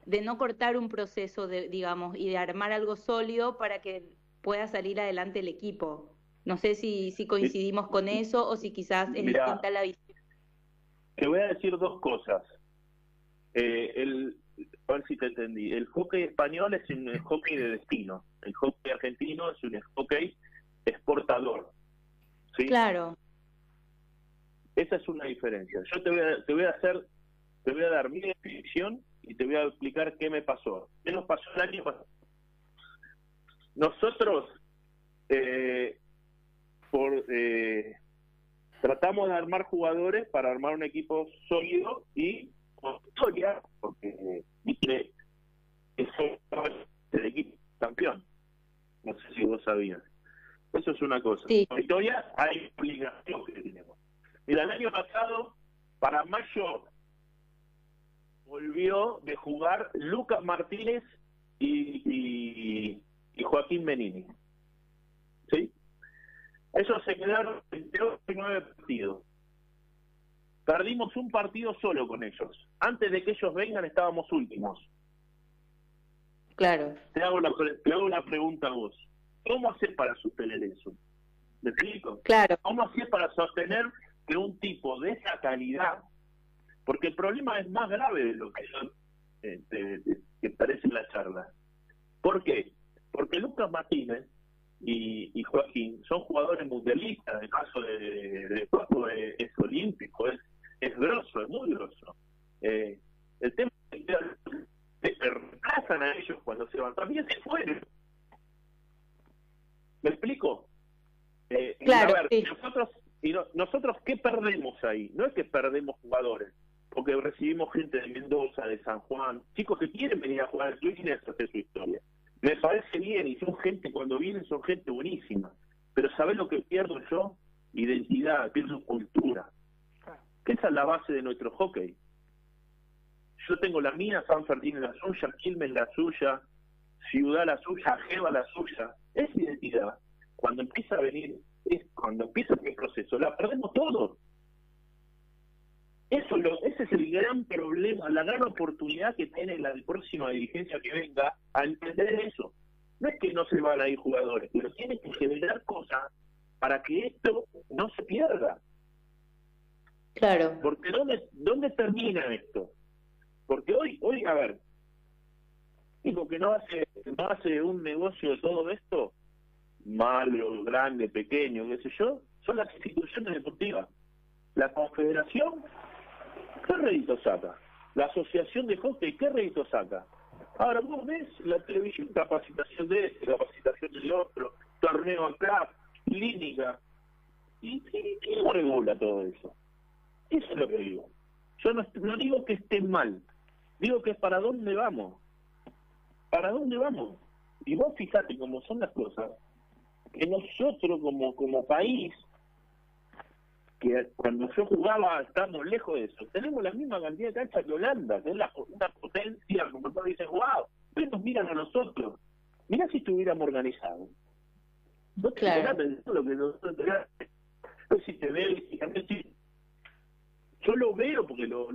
de no cortar un proceso, digamos, y de armar algo sólido para que pueda salir adelante el equipo. No sé si coincidimos con eso o si quizás es distinta la visión. Te voy a decir dos cosas. A ver si te entendí. El hockey español es un hockey de destino. El hockey argentino es un hockey exportador. ¿Sí? Claro. Esa es una diferencia. Yo te voy a dar mi definición y te voy a explicar qué me pasó. ¿Qué nos pasó el año pasado? Nosotros tratamos de armar jugadores para armar un equipo sólido y con historia, porque eso es el equipo campeón. No sé si vos sabías. Eso es una cosa. Sí. Con historia hay obligación que tenemos. Mira, el año pasado, para mayo, volvió de jugar Lucas Martínez y Joaquín Benini. ¿Sí? Ellos se quedaron en 9 partidos. Perdimos un partido solo con ellos. Antes de que ellos vengan, estábamos últimos. Claro. Te hago la pregunta a vos. ¿Cómo hacer para sostener eso? ¿Me explico? Claro. ¿Cómo hacer para sostener que un tipo de esa calidad, porque el problema es más grave de lo que parece en la charla? ¿Por qué? Porque Lucas Martínez y Joaquín son jugadores mundialistas. En el caso de Paco es olímpico, es grosso, es muy grosso. El tema es que se reemplazan a ellos cuando se van, también se fueron. ¿Me explico? Claro, a ver, sí. ¿Nosotros qué perdemos ahí? No es que perdemos jugadores, porque recibimos gente de Mendoza, de San Juan, chicos que quieren venir a jugar al club y hacer su historia. Me parece bien, y son gente, cuando vienen son gente buenísima, pero ¿sabés lo que pierdo yo? Identidad, pierdo cultura. Que esa es la base de nuestro hockey. Yo tengo la mía, San Martín la suya, Quilmes la suya, Ciudad la suya, Jeva la suya. Es identidad. Cuando empieza a venir, es cuando empieza el proceso, la perdemos todo. Eso lo, ese es el gran problema, la gran oportunidad que tiene la próxima dirigencia que venga a entender eso. No es que no se van a ir jugadores, pero tienen que generar cosas para que esto no se pierda. Claro. Porque ¿dónde termina esto? Porque hoy a ver, digo que no hace un negocio de todo esto, malo, grande, pequeño, qué sé yo, son las instituciones deportivas. La Confederación, ¿qué rédito saca? La Asociación de Hockey, ¿qué rédito saca? Ahora vos ves la televisión, capacitación de este, capacitación del otro, torneo acá, clínica. ¿Y quién regula todo eso? Eso es lo que digo. Yo no digo que esté mal, digo que es para dónde vamos. ¿Para dónde vamos? Y vos fijate cómo son las cosas, que nosotros como país, que cuando yo jugaba estamos lejos de eso, tenemos la misma cantidad de canchas que Holanda, que es una potencia, como todos dicen, wow, pero nos miran a nosotros. Mirá si estuviéramos organizados. No te claro. Pensar lo que nosotros no si te veo si... Yo lo veo porque yo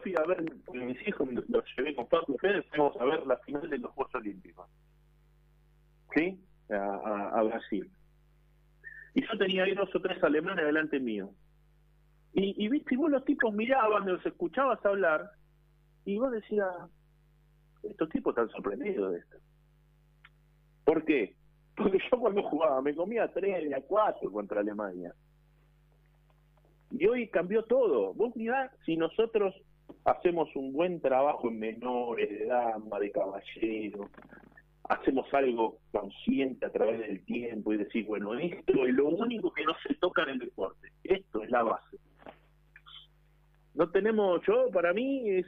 fui a ver con mis hijos, los llevé con Pablo Pérez, fuimos a ver la final de los Juegos Olímpicos, ¿sí? A Brasil. Y yo tenía ahí 2 o 3 alemanes delante mío. Y viste, vos los tipos miraban, los escuchabas hablar, y vos decías, estos tipos están sorprendidos de esto. ¿Por qué? Porque yo cuando jugaba me comía 3 a 4 contra Alemania. Y hoy cambió todo. Vos mirá, si nosotros hacemos un buen trabajo en menores, de dama, de caballero, hacemos algo consciente a través del tiempo y decir, bueno, esto es lo único que no se toca en el deporte. Esto es la base. No tenemos, yo, para mí, es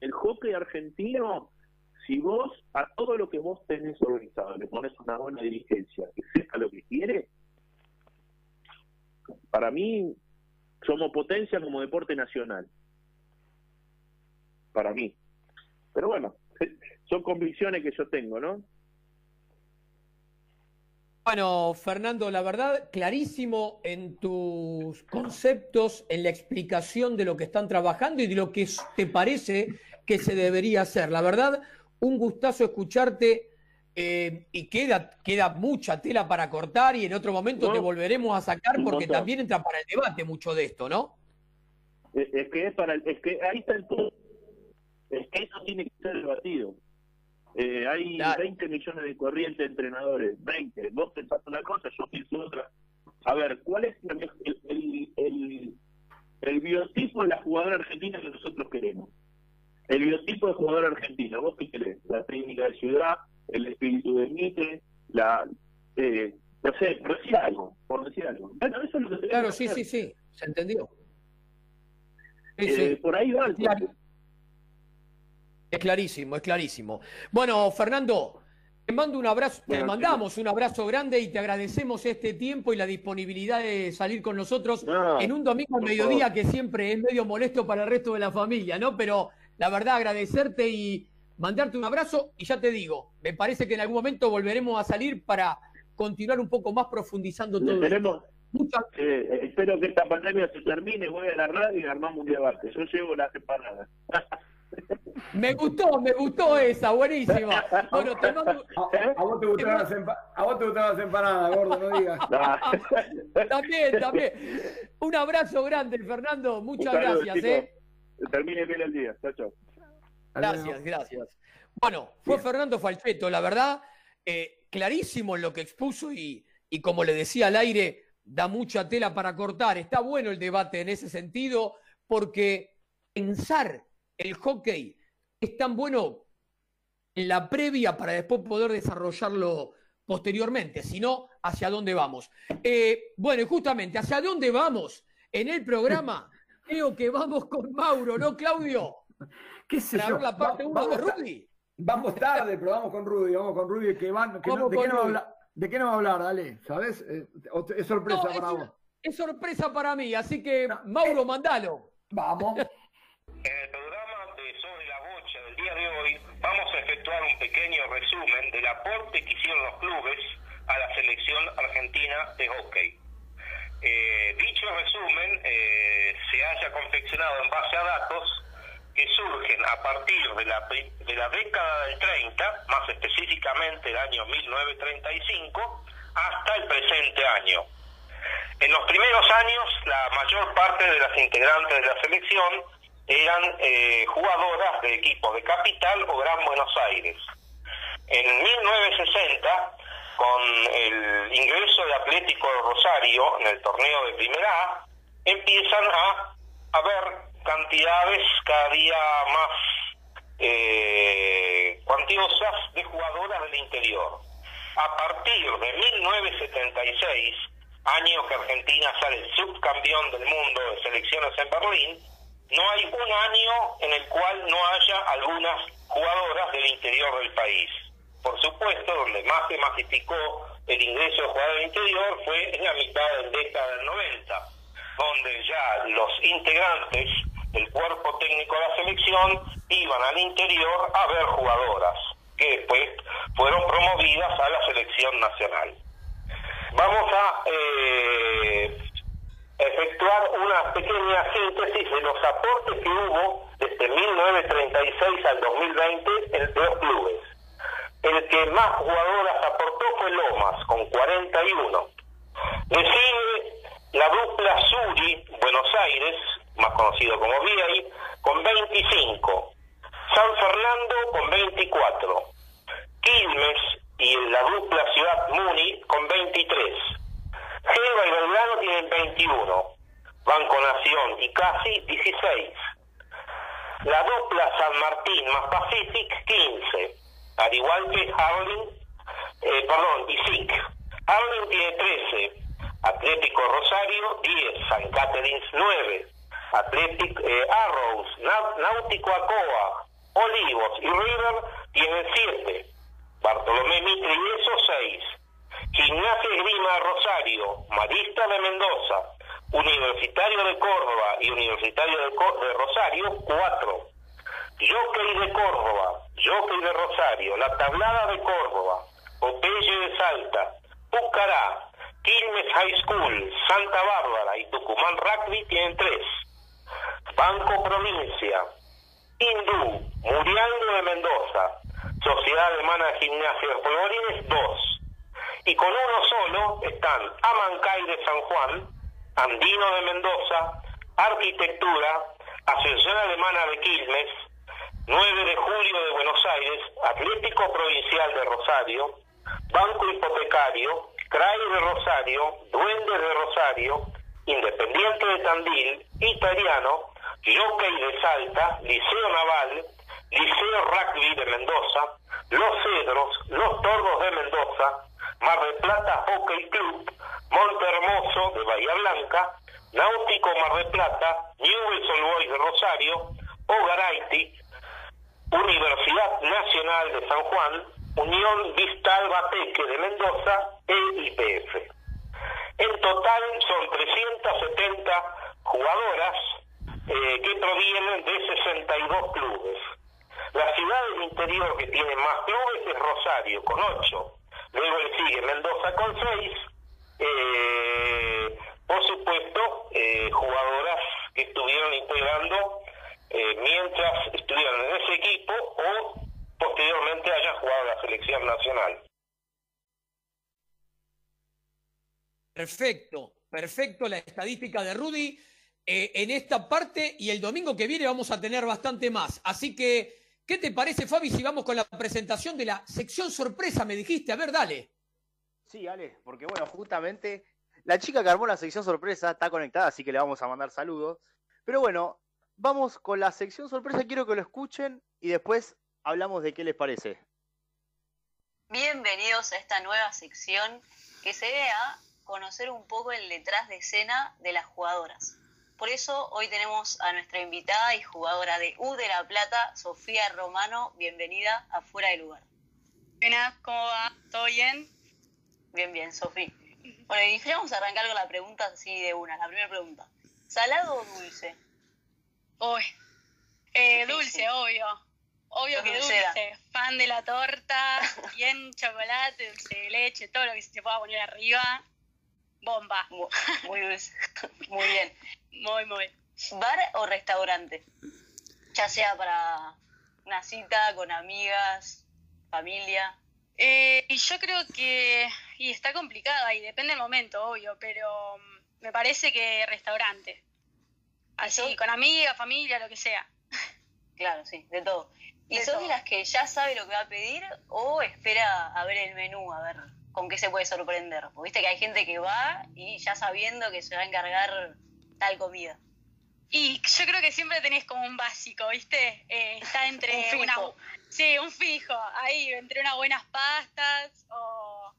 el hockey argentino, si vos, a todo lo que vos tenés organizado, le pones una buena dirigencia, que sepa lo que quiere, para mí, somos potencia como deporte nacional. Para mí. Pero bueno, son convicciones que yo tengo, ¿no? Bueno, Fernando, la verdad, clarísimo en tus conceptos, en la explicación de lo que están trabajando y de lo que te parece que se debería hacer. La verdad, un gustazo escucharte y queda mucha tela para cortar y en otro momento te volveremos a sacar porque también entra para el debate mucho de esto, ¿no? Es que ahí está el punto. Es que eso tiene que ser debatido. Hay claro. 20 millones de corrientes de entrenadores, 20. Vos pensás una cosa, yo pienso otra. A ver, ¿cuál es el biotipo de la jugadora argentina que nosotros queremos? El biotipo de jugador argentino, ¿vos qué querés? La técnica de ciudad, el espíritu de Mitre, no sé, por decir algo. Bueno, eso es lo que claro, sí, hacer. Sí, se entendió. Sí. Por ahí va el claro. Es clarísimo, es clarísimo. Bueno, Fernando, te mando un abrazo, mandamos un abrazo grande y te agradecemos este tiempo y la disponibilidad de salir con nosotros en un domingo al mediodía que siempre es medio molesto para el resto de la familia, ¿no? Pero la verdad, agradecerte y mandarte un abrazo y ya te digo, me parece que en algún momento volveremos a salir para continuar un poco más profundizando todo esto. Espero que esta pandemia se termine, voy a la radio y armamos un debate. Yo llevo las empanadas. Me gustó esa, buenísima. Bueno, te mando... ¿A vos te gustaban las empanadas, gordo? No digas. También. Un abrazo grande, Fernando. Muchas gracias. Termine bien el día. Chao, chao. Gracias. Bueno, fue bien. Fernando Falchetto, la verdad, clarísimo en lo que expuso y como le decía al aire, da mucha tela para cortar. Está bueno el debate en ese sentido porque pensar el hockey es tan bueno en la previa para después poder desarrollarlo posteriormente, sino hacia dónde vamos. Bueno, y justamente, ¿hacia dónde vamos? En el programa creo que vamos con Mauro, ¿no, Claudio? ¿Qué sé yo? La parte 1 de rugby. Vamos tarde, pero vamos con Rubio, que van... Que no, ¿de qué nos va a hablar? Dale, ¿sabes? Es sorpresa para vos. Es sorpresa para mí, así que, no, Mauro, mandalo. Vamos. En el programa de Sobre la Bocha del día de hoy, vamos a efectuar un pequeño resumen del aporte que hicieron los clubes a la selección argentina de hockey. Dicho resumen se haya confeccionado en base a datos que surgen a partir de la década del 30, más específicamente el año 1935, hasta el presente año. En los primeros años, la mayor parte de las integrantes de la selección eran jugadoras de equipos de Capital o Gran Buenos Aires. En 1960, con el ingreso de Atlético de Rosario en el torneo de Primera A, empiezan a haber cantidades cada día más cuantiosas de jugadoras del interior. A partir de 1976, año que Argentina sale subcampeón del mundo de selecciones en Berlín, no hay un año en el cual no haya algunas jugadoras del interior del país. Por supuesto, donde más se masificó el ingreso de jugadores del interior fue en la mitad de la década del 90, donde ya los integrantes del cuerpo técnico de la selección iban al interior a ver jugadoras, que después fueron promovidas a la selección nacional. Vamos a efectuar una pequeña síntesis de los aportes que hubo desde 1936 al 2020 entre los clubes. El que más jugadoras aportó fue Lomas, con 41. Le sigue la dupla Suri, Buenos Aires, más conocido como Viey, con 25. San Fernando con 24. Quilmes y la dupla Ciudad Muni con 23. Geva y Belgrano tienen 21. Banco Nación y Casi 16. La dupla San Martín más Pacific 15. Al igual que Isik. Harling tiene 13. Atlético Rosario, 10, San Caterins, 9, Atlético Arrows, Náutico Acoa, Olivos y River tienen 7, Bartolomé Mitre y eso 6, Gimnasia Esgrima Rosario, Marista de Mendoza, Universitario de Córdoba y Universitario de Rosario, 4, Jockey de Córdoba, Jockey de Rosario, La Tablada de Córdoba, Popeye de Salta, Pucará, Quilmes High School, Santa Bárbara y Tucumán Rugby tienen 3. Banco Provincia, Hindú, Murialdo de Mendoza, Sociedad Alemana de Gimnasia de Polvorines, 2. Y con uno solo están Amancay de San Juan, Andino de Mendoza, Arquitectura, Asociación Alemana de Quilmes, 9 de Julio de Buenos Aires, Atlético Provincial de Rosario, Banco Hipotecario, Cray de Rosario, Duendes de Rosario, Independiente de Tandil, Italiano, Jockey de Salta, Liceo Naval, Liceo Rugby de Mendoza, Los Cedros, Los Tordos de Mendoza, Mar del Plata Hockey Club, Montehermoso de Bahía Blanca, Náutico Mar del Plata, Newell's Old Boys de Rosario, Ogaraiti, Universidad Nacional de San Juan, Unión Vistal Bateque de Mendoza e IPF. En total son 370 jugadoras que provienen de 62 clubes. La ciudad del interior que tiene más clubes es Rosario, con 8. Luego le sigue Mendoza con 6. Por supuesto, jugadoras que estuvieron integrando mientras estuvieron en ese equipo o posteriormente hayan jugado la selección nacional. Perfecto la estadística de Rudy en esta parte, y el domingo que viene vamos a tener bastante más. Así que, ¿qué te parece, Fabi, si vamos con la presentación de la sección sorpresa? Me dijiste, a ver, dale. Sí, Ale, porque bueno, justamente la chica que armó la sección sorpresa está conectada, así que le vamos a mandar saludos. Pero bueno, vamos con la sección sorpresa, quiero que lo escuchen y después hablamos de qué les parece. Bienvenidos a esta nueva sección que se vea conocer un poco el detrás de escena de las jugadoras. Por eso hoy tenemos a nuestra invitada y jugadora de U de La Plata, Sofía Romano. Bienvenida a Fuera de Lugar. Buenas, ¿cómo va? ¿Todo bien? Bien, bien, Sofía. Bueno, y vamos a arrancar con la pregunta así de una, la primera pregunta. ¿Salado o dulce? Uy, dulce, obvio. Obvio que dulce. Fan de la torta, bien chocolate, dulce de leche, todo lo que se pueda poner arriba. Bomba. Muy dulce. Muy bien. Muy. ¿Bar o restaurante? Ya sea para una cita, con amigas, familia. Y yo creo que... Y está complicada y depende del momento, obvio, pero me parece que restaurante. Así, ¿sí? Con amigas, familia, lo que sea. Claro, sí, de todo. ¿Y sos de las que ya sabe lo que va a pedir o espera a ver el menú, a ver con qué se puede sorprender? Porque viste que hay gente que va y ya sabiendo que se va a encargar tal comida. Y yo creo que siempre tenés como un básico, ¿viste? Está entre un fijo, ahí, entre unas buenas pastas o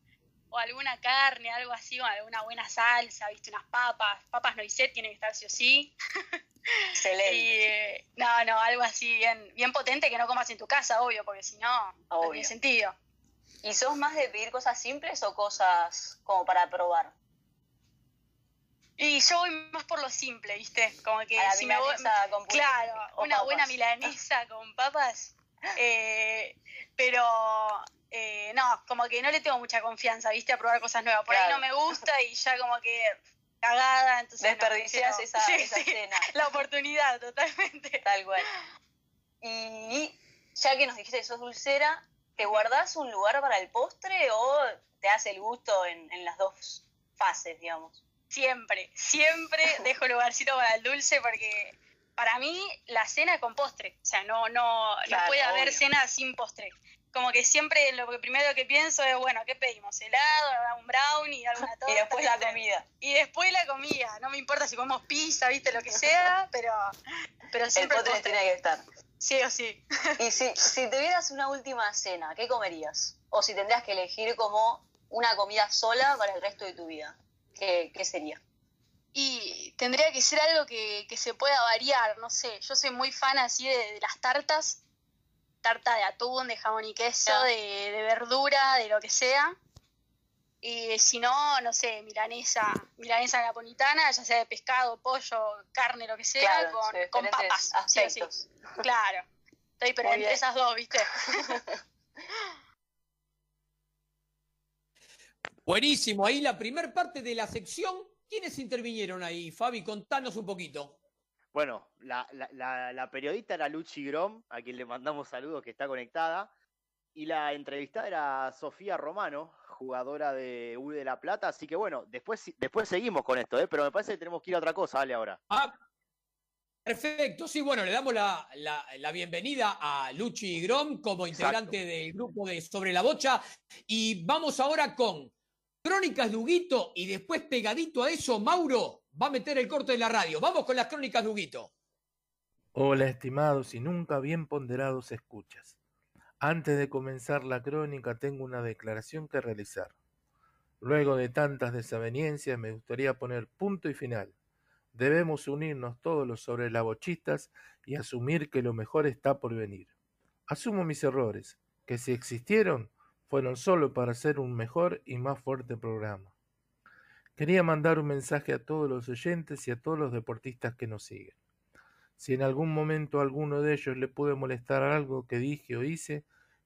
alguna carne, algo así, o alguna buena salsa, ¿viste? Unas papas noisette tienen que estar sí o sí. Excelente. Y, no, algo así bien potente que no comas en tu casa, obvio, porque si no, no tiene sentido. ¿Y sos más de pedir cosas simples o cosas como para probar? Y yo voy más por lo simple, ¿viste? Como que a la si me voy... Con claro, una papas. Buena milanesa con papas. Pero no, como que no le tengo mucha confianza, ¿viste? A probar cosas nuevas. Por claro. Ahí no me gusta y ya como que cagada. Entonces desperdiciás esa cena. La oportunidad, totalmente. Tal cual. Y ya que nos dijiste que sos dulcera, ¿te guardás un lugar para el postre o te das el gusto en las dos fases, digamos? Siempre dejo lugarcito para el dulce porque para mí la cena es con postre, o sea, claro, no puede haber cena sin postre. Como que siempre lo primero que pienso es, bueno, ¿qué pedimos? Helado, un brownie, alguna torta. Y después la comida. Y después la comida, no me importa si comemos pizza, viste, lo que sea, pero siempre el postre tiene que estar. Sí o sí. Y si tuvieras una última cena, ¿qué comerías? O si tendrías que elegir como una comida sola para el resto de tu vida. ¿Qué sería? Y tendría que ser algo que se pueda variar, no sé. Yo soy muy fan así de las tartas. Tarta de atún, de jamón y queso, claro. de verdura, de lo que sea. Y si no, no sé, milanesa napolitana, ya sea de pescado, pollo, carne, lo que sea, claro, con papas. Aspectos. Sí. Claro. Estoy pero entre esas dos, ¿viste? Buenísimo, ahí la primer parte de la sección. ¿Quiénes intervinieron ahí? Fabi, contanos un poquito. Bueno, la periodista era Luchi Grom, a quien le mandamos saludos, que está conectada. Y la entrevistada era Sofía Romano, jugadora de U de La Plata. Así que bueno, después seguimos con esto, pero me parece que tenemos que ir a otra cosa, dale ahora. Ah, perfecto, sí, bueno, le damos la bienvenida a Luchi Grom como integrante del grupo de Sobre la Bocha. Y vamos ahora con... Crónicas Luguito, y después pegadito a eso, Mauro va a meter el corte de la radio. Vamos con las Crónicas Luguito. Hola, estimados y nunca bien ponderados escuchas. Antes de comenzar la crónica, tengo una declaración que realizar. Luego de tantas desavenencias, me gustaría poner punto y final. Debemos unirnos todos los sobre la bochistas y asumir que lo mejor está por venir. Asumo mis errores, que si existieron, fueron solo para hacer un mejor y más fuerte programa. Quería mandar un mensaje a todos los oyentes y a todos los deportistas que nos siguen. Si en algún momento a alguno de ellos le pude molestar algo que dije o hice,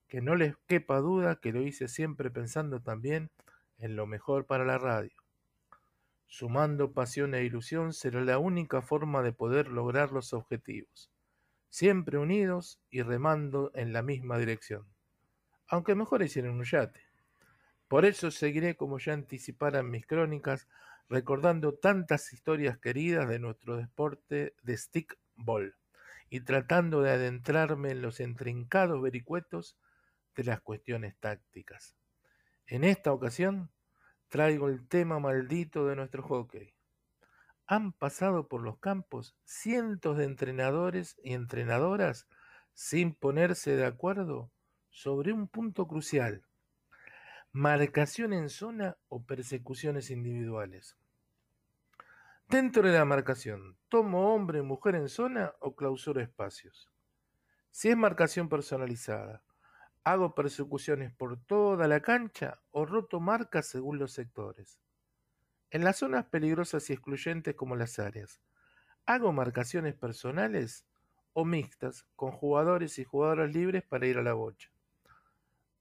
que no les quepa duda que lo hice siempre pensando también en lo mejor para la radio. Sumando pasión e ilusión será la única forma de poder lograr los objetivos. Siempre unidos y remando en la misma dirección. Aunque mejor hicieron un yate. Por eso seguiré, como ya anticiparan mis crónicas, recordando tantas historias queridas de nuestro deporte de stickball y tratando de adentrarme en los intrincados vericuetos de las cuestiones tácticas. En esta ocasión traigo el tema maldito de nuestro hockey. Han pasado por los campos cientos de entrenadores y entrenadoras sin ponerse de acuerdo sobre un punto crucial: marcación en zona o persecuciones individuales. Dentro de la marcación, ¿tomo hombre y mujer en zona o clausuro espacios? Si es marcación personalizada, ¿hago persecuciones por toda la cancha o roto marcas según los sectores? En las zonas peligrosas y excluyentes como las áreas, ¿hago marcaciones personales o mixtas con jugadores y jugadoras libres para ir a la bocha?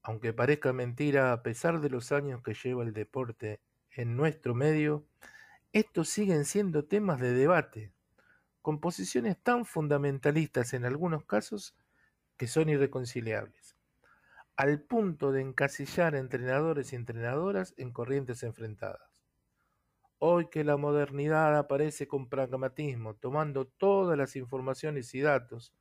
Aunque parezca mentira, a pesar de los años que lleva el deporte en nuestro medio, estos siguen siendo temas de debate, con posiciones tan fundamentalistas en algunos casos que son irreconciliables, al punto de encasillar a entrenadores y entrenadoras en corrientes enfrentadas. Hoy que la modernidad aparece con pragmatismo, tomando todas las informaciones y datos,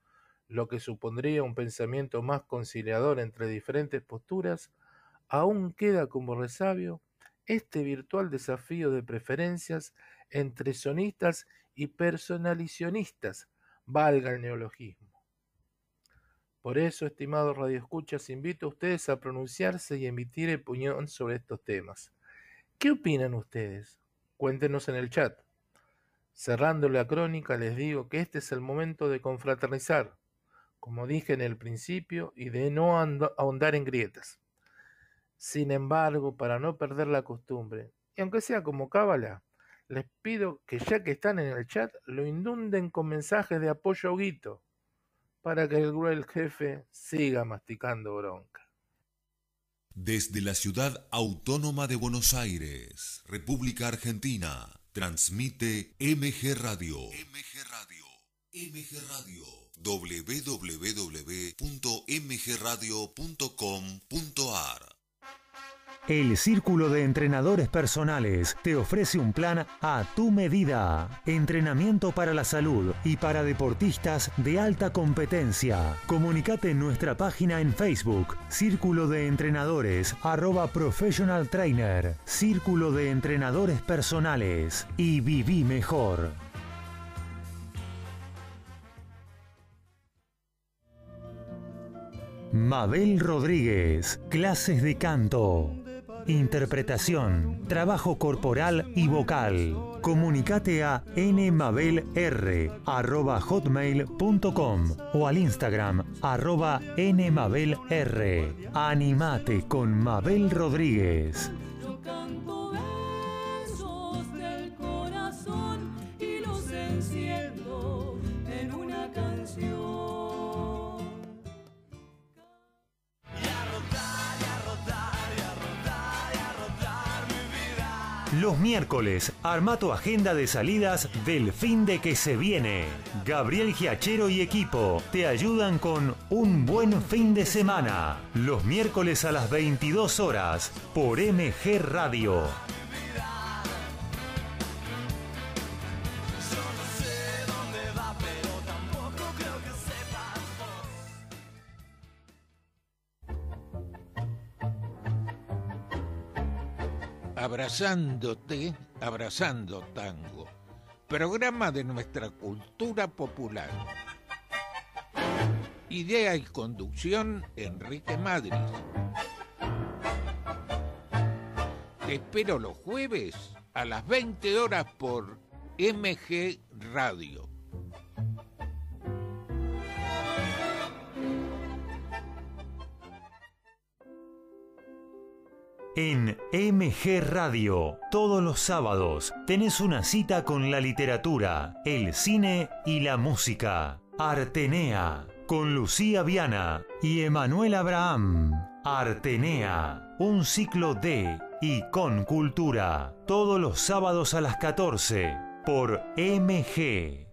lo que supondría un pensamiento más conciliador entre diferentes posturas, aún queda como resabio este virtual desafío de preferencias entre zonistas y personalicionistas, valga el neologismo. Por eso, estimados radioescuchas, invito a ustedes a pronunciarse y emitir el opinión sobre estos temas. ¿Qué opinan ustedes? Cuéntenos en el chat. Cerrando la crónica, les digo que este es el momento de confraternizar, como dije en el principio, y de no ahondar en grietas. Sin embargo, para no perder la costumbre, y aunque sea como cábala, les pido que ya que están en el chat, lo inunden con mensajes de apoyo a Huguito, para que el gruel jefe siga masticando bronca. Desde la Ciudad Autónoma de Buenos Aires, República Argentina, transmite MG Radio. MG Radio. MG Radio. www.mgradio.com.ar. El Círculo de Entrenadores Personales te ofrece un plan a tu medida. Entrenamiento para la salud y para deportistas de alta competencia. Comunicate en nuestra página en Facebook, Círculo de Entrenadores @Professional Trainer, Círculo de Entrenadores Personales, y viví mejor. Mabel Rodríguez, clases de canto, interpretación, trabajo corporal y vocal. Comunicate a nmabelr@hotmail.com o al Instagram @nmabelr. Animate con Mabel Rodríguez. Yo canto versos del corazón y los enciendo en una canción. Los miércoles, arma tu agenda de salidas del fin de que se viene. Gabriel Giachero y equipo te ayudan con un buen fin de semana. Los miércoles a las 22 horas por MG Radio. Abrazándote, abrazando tango. Programa de nuestra cultura popular. Idea y conducción, Enrique Madrid. Te espero los jueves a las 20 horas por MG Radio. En MG Radio, todos los sábados, tenés una cita con la literatura, el cine y la música. Artenea, con Lucía Viana y Emanuel Abraham. Artenea, un ciclo de y con cultura. Todos los sábados a las 14, por MG.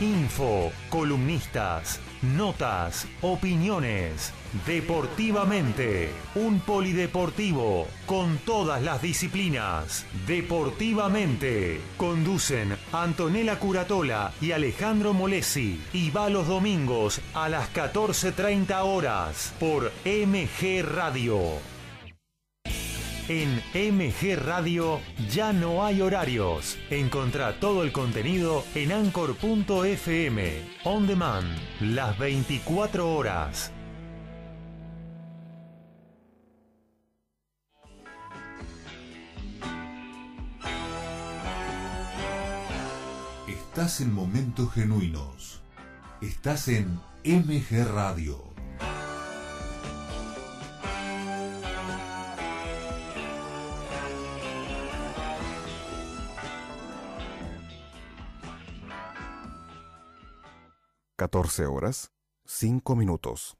Info, columnistas, notas, opiniones. Deportivamente, un polideportivo con todas las disciplinas. Deportivamente, conducen Antonella Curatola y Alejandro Molesi, y va los domingos a las 14:30 horas por MG Radio. En MG Radio ya no hay horarios. Encontrá todo el contenido en anchor.fm, on demand, las 24 horas. Estás en Momentos Genuinos. Estás en MG Radio. Catorce horas, 5 minutos.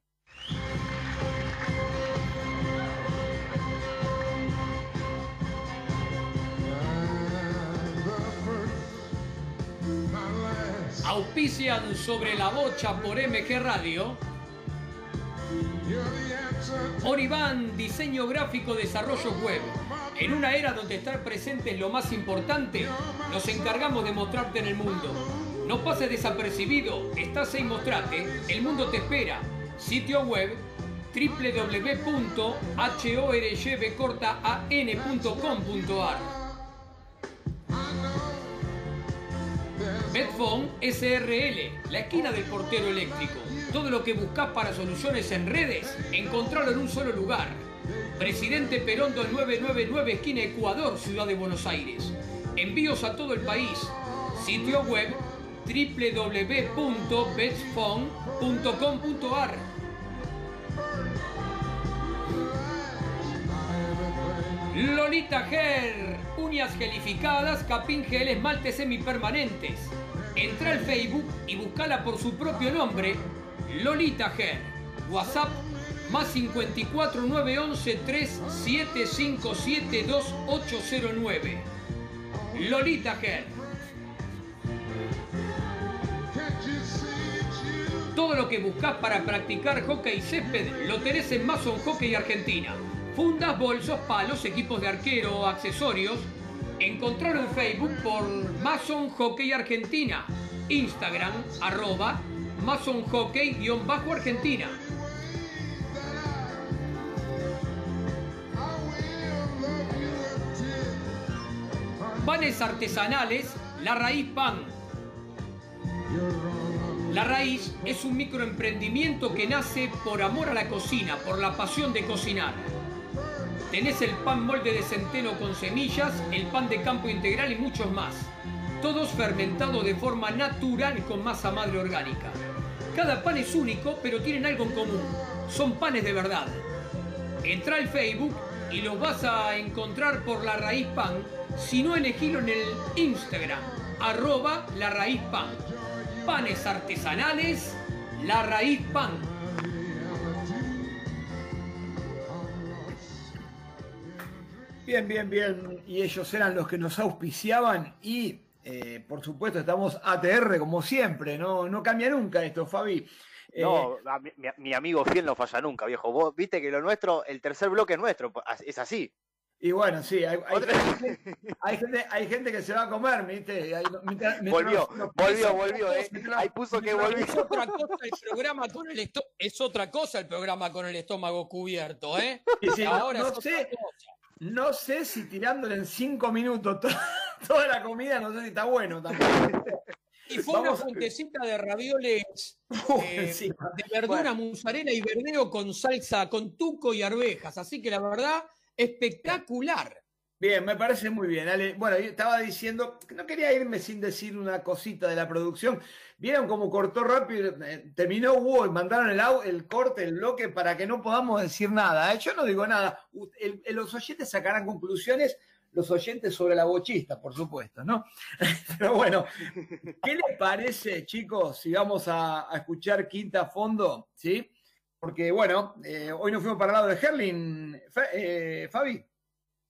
Auspician Sobre la Bocha por MG Radio. Orivan, diseño gráfico, desarrollo web. En una era donde estar presente es lo más importante, nos encargamos de mostrarte en el mundo. No pases desapercibido, estás ahí, mostrate, el mundo te espera. Sitio web www.horyevan.com.ar. Metfone SRL, la esquina del portero eléctrico. Todo lo que buscas para soluciones en redes, encontralo en un solo lugar. Presidente Perón 999, esquina Ecuador, Ciudad de Buenos Aires. Envíos a todo el país. Sitio web www.betfone.com.ar. Lolita Ger, uñas gelificadas, capín gel, esmaltes semipermanentes. Entra al Facebook y buscala por su propio nombre, Lolita Ger. WhatsApp más 54 911 3757 2809. Lolita Ger. Todo lo que buscas para practicar hockey y césped lo tenés en Mason Hockey Argentina. Fundas, bolsos, palos, equipos de arquero, accesorios. Encontralo en Facebook por Mason Hockey Argentina. Instagram, @ Mason Hockey-Argentina. Panes artesanales, La Raíz Pan. La Raíz es un microemprendimiento que nace por amor a la cocina, por la pasión de cocinar. Tenés el pan molde de centeno con semillas, el pan de campo integral y muchos más. Todos fermentados de forma natural con masa madre orgánica. Cada pan es único, pero tienen algo en común. Son panes de verdad. Entrá al Facebook y los vas a encontrar por La Raíz Pan. Si no, elegilo en el Instagram, @ La Raíz Pan. Panes artesanales, La Raíz Pan. Bien. Y ellos eran los que nos auspiciaban y, por supuesto, estamos ATR como siempre. No cambia nunca esto, Fabi. No, mi amigo fiel no falla nunca, viejo. Vos viste que lo nuestro, el tercer bloque es nuestro, es así. Y bueno, sí, hay gente que se va a comer, ¿viste? Volvió, ahí puso que volvió. Es otra cosa el programa con el estómago, es otra cosa el programa con el estómago cubierto, ¿eh? Sí, ahora no sé. No sé si tirándole en 5 minutos toda la comida, no sé si está bueno también. Y fue una puntecita de ravioles sí, de verdura, bueno, mozzarella y verdeo con salsa, con tuco y arvejas. Así que la verdad, espectacular. Bien, me parece muy bien, Ale. Bueno, yo estaba diciendo, no quería irme sin decir una cosita de la producción. Vieron cómo cortó rápido, terminó Hugo y mandaron el corte, el bloque, para que no podamos decir nada. Yo no digo nada. Los oyentes sacarán conclusiones, los oyentes sobre la bochista, por supuesto, ¿no? Pero bueno, ¿qué les parece, chicos, si vamos a escuchar Quinta a Fondo, ¿sí? Porque, bueno, hoy nos fuimos para el lado de Herling, Fabi.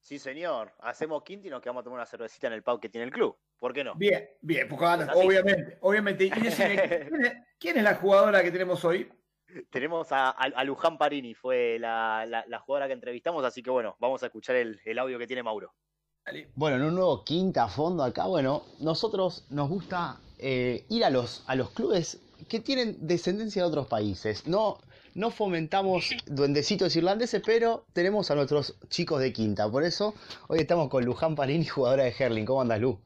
Sí, señor. Hacemos quinta y nos quedamos a tomar una cervecita en el pub que tiene el club. ¿Por qué no? Bien. Pues, obviamente. ¿Quién es la jugadora que tenemos hoy? Tenemos a Luján Parini. Fue la jugadora que entrevistamos. Así que, bueno, vamos a escuchar el audio que tiene Mauro. Dale. Bueno, en un nuevo Quinta a Fondo acá. Bueno, nosotros nos gusta ir a los clubes que tienen descendencia de otros países. No fomentamos duendecitos irlandeses, pero tenemos a nuestros chicos de Quinta. Por eso, hoy estamos con Luján Parini, jugadora de Herling. ¿Cómo andas, Lu?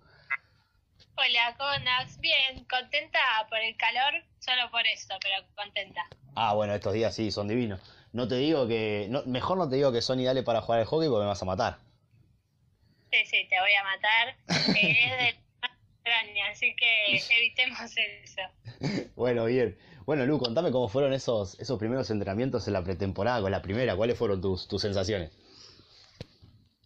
Hola, ¿cómo andas? Bien, contenta por el calor, solo por eso, pero contenta. Ah, bueno, estos días sí, son divinos. Mejor no te digo que son ideales para jugar al hockey porque me vas a matar. Sí, te voy a matar. Es de extraña, así que evitemos eso. Bueno, bien. Bueno, Lu, contame cómo fueron esos primeros entrenamientos en la pretemporada con la primera. ¿Cuáles fueron tus sensaciones?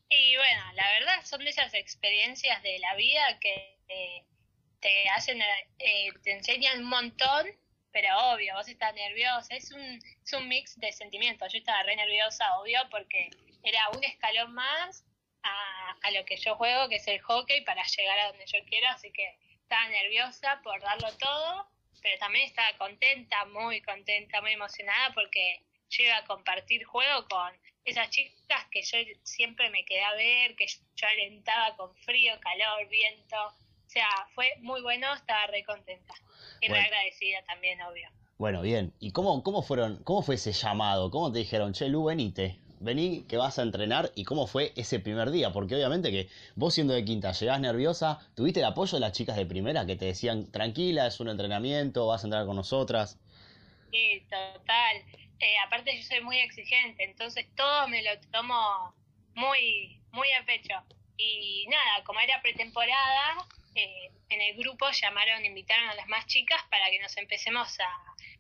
Y bueno, la verdad son de esas experiencias de la vida que te hacen, te enseñan un montón, pero obvio, vos estás nerviosa. Es un mix de sentimientos. Yo estaba re nerviosa, obvio, porque era un escalón más a lo que yo juego, que es el hockey, para llegar a donde yo quiero, así que estaba nerviosa por darlo todo, pero también estaba contenta, muy emocionada, porque yo iba a compartir juego con esas chicas que yo siempre me quedé a ver, que yo alentaba con frío, calor, viento. O sea, fue muy bueno, estaba re contenta y bueno, re agradecida también, obvio. Bueno, bien. ¿Y cómo fue ese llamado? ¿Cómo te dijeron, che, Lu, vení que vas a entrenar? ¿Y cómo fue ese primer día? Porque obviamente que vos, siendo de quinta, llegás nerviosa. ¿Tuviste el apoyo de las chicas de primera que te decían, tranquila, es un entrenamiento, vas a entrar con nosotras? Sí, total. Aparte yo soy muy exigente, entonces todo me lo tomo muy, muy a pecho. Y nada, como era pretemporada, en el grupo invitaron a las más chicas para que nos empecemos a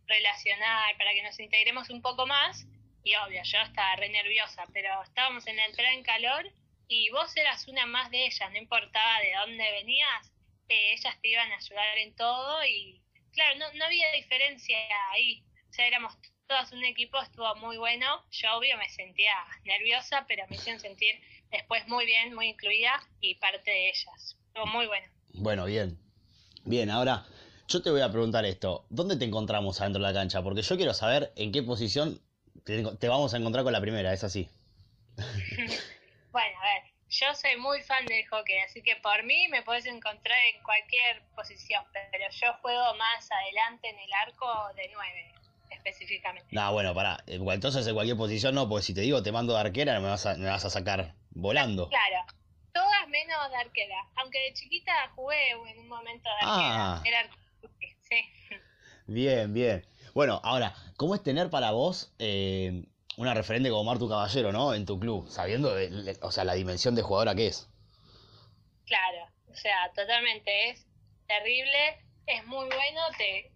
relacionar, para que nos integremos un poco más. Y obvio, yo estaba re nerviosa, pero estábamos en la entrada en calor y vos eras una más de ellas, no importaba de dónde venías, ellas te iban a ayudar en todo y claro, no había diferencia ahí, o sea, éramos todas un equipo, estuvo muy bueno. Yo obvio me sentía nerviosa, pero me hicieron sentir después muy bien, muy incluida y parte de ellas, estuvo muy bueno. Bueno, bien, bien, ahora yo te voy a preguntar esto, ¿dónde te encontramos adentro de la cancha? Porque yo quiero saber en qué posición te vamos a encontrar con la primera, es así. Bueno, a ver, yo soy muy fan del hockey, así que por mí me podés encontrar en cualquier posición, pero yo juego más adelante en el arco de 9, específicamente. No, bueno, pará, entonces en cualquier posición no, porque si te digo te mando de arquera, me vas a sacar volando. Claro, todas menos de arquera, aunque de chiquita jugué en un momento de arquera. Era arquera, sí. Bien, bien. Bueno, ahora, ¿cómo es tener para vos una referente como Martu Caballero, ¿no? En tu club, sabiendo, o sea, la dimensión de jugadora que es? Claro, o sea, totalmente, es terrible, es muy bueno,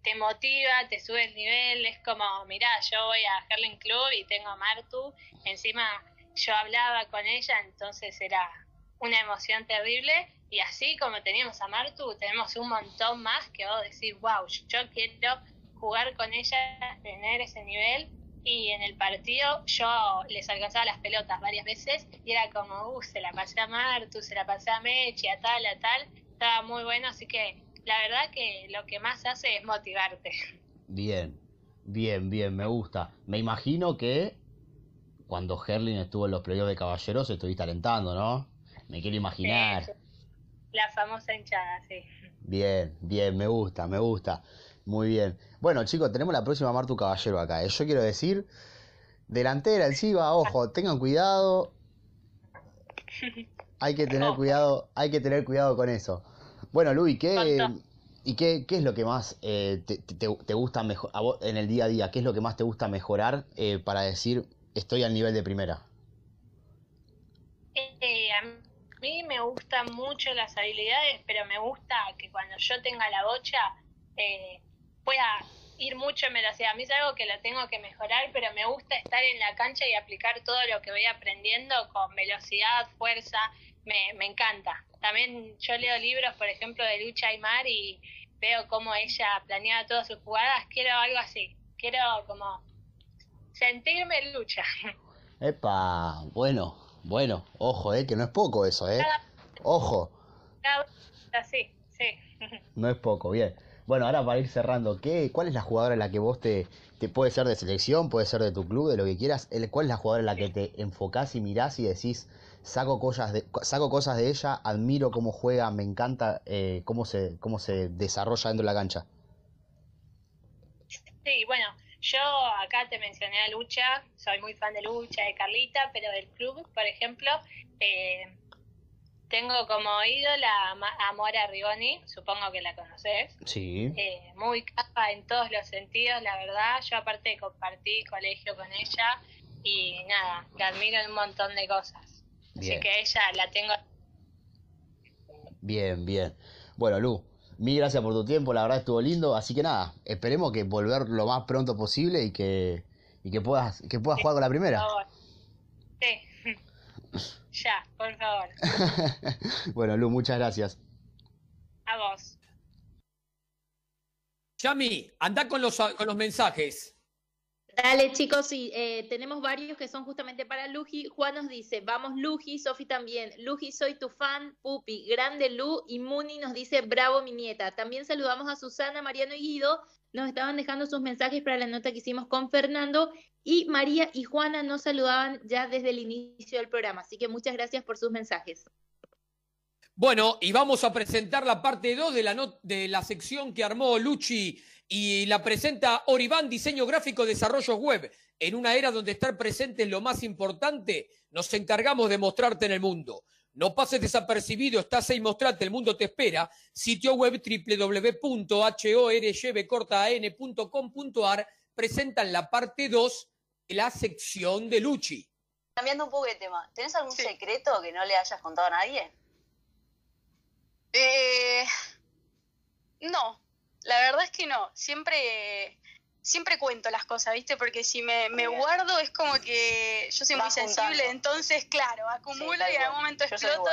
te motiva, te sube el nivel, es como, mirá, yo voy a Herling Club y tengo a Martu, encima yo hablaba con ella, entonces era una emoción terrible. Y así como teníamos a Martu, tenemos un montón más que vos decís, wow, yo quiero jugar con ella, tener ese nivel. Y en el partido yo les alcanzaba las pelotas varias veces y era como, se la pasé a Martu, se la pasé a Mechi, a tal, estaba muy bueno, así que la verdad que lo que más hace es motivarte. Bien, bien, bien, me gusta. Me imagino que cuando Herling estuvo en los playoffs de Caballeros estuviste alentando, ¿no? Me quiero imaginar. Sí, la famosa hinchada, sí. Bien, bien, me gusta. Muy bien. Bueno, chicos, tenemos la próxima Martu Caballero acá. Yo quiero decir, delantera, encima, ojo, tengan cuidado. Hay que tener cuidado con eso. Bueno, Lu, ¿qué es lo que más te gusta a vos en el día a día? ¿Qué es lo que más te gusta mejorar para decir, estoy al nivel de primera? A mí me gustan mucho las habilidades, pero me gusta que cuando yo tenga la bocha pueda ir mucho en velocidad. A mí es algo que lo tengo que mejorar, pero me gusta estar en la cancha y aplicar todo lo que voy aprendiendo con velocidad, fuerza, me encanta. También yo leo libros, por ejemplo, de Lucha Aimar y veo cómo ella planeaba todas sus jugadas. Quiero algo así, quiero como sentirme en lucha. Epa, bueno, ojo, que no es poco eso, ojo. Sí. No es poco, bien. Bueno, ahora para ir cerrando, ¿cuál es la jugadora en la que vos te puede ser de selección, puede ser de tu club, de lo que quieras? ¿Cuál es la jugadora en la que te enfocás y mirás y decís, saco cosas de ella, admiro cómo juega, me encanta cómo se desarrolla dentro de la cancha? Sí, bueno, yo acá te mencioné a Lucha, soy muy fan de Lucha, de Carlita, pero del club, por ejemplo, tengo como ídola a Mora Rigoni, supongo que la conoces. Sí. Muy capa en todos los sentidos, la verdad. Yo aparte compartí colegio con ella y nada, la admiro en un montón de cosas. Bien. Así que ella la tengo. Bien, bien. Bueno, Lu, mil gracias por tu tiempo, la verdad estuvo lindo, así que nada, esperemos que volver lo más pronto posible y que puedas jugar con la primera. Por favor. Sí. Ya, por favor. Bueno, Lu, muchas gracias. A vos. Yami, andá con los mensajes. Dale, chicos, sí, tenemos varios que son justamente para Luji. Juan nos dice, vamos Luji, Sofi también. Luji, soy tu fan, Pupi, grande Lu. Y Muni nos dice, bravo mi nieta. También saludamos a Susana, Mariano y Guido. Nos estaban dejando sus mensajes para la nota que hicimos con Fernando. Y María y Juana nos saludaban ya desde el inicio del programa. Así que muchas gracias por sus mensajes. Bueno, y vamos a presentar la parte 2 de la sección que armó Luchi y la presenta Orivan, diseño gráfico, desarrollo web. En una era donde estar presente es lo más importante, nos encargamos de mostrarte en el mundo. No pases desapercibido, estás ahí, mostrate, el mundo te espera. Sitio web www.horyv-an.com.ar presentan la parte 2 de la sección de Luchi. Cambiando un poco de tema, ¿tenés algún secreto que no le hayas contado a nadie? No, la verdad es que no. Siempre cuento las cosas, ¿viste? Porque si me guardo es como que yo soy muy sensible, entonces, claro, acumulo y en algún momento exploto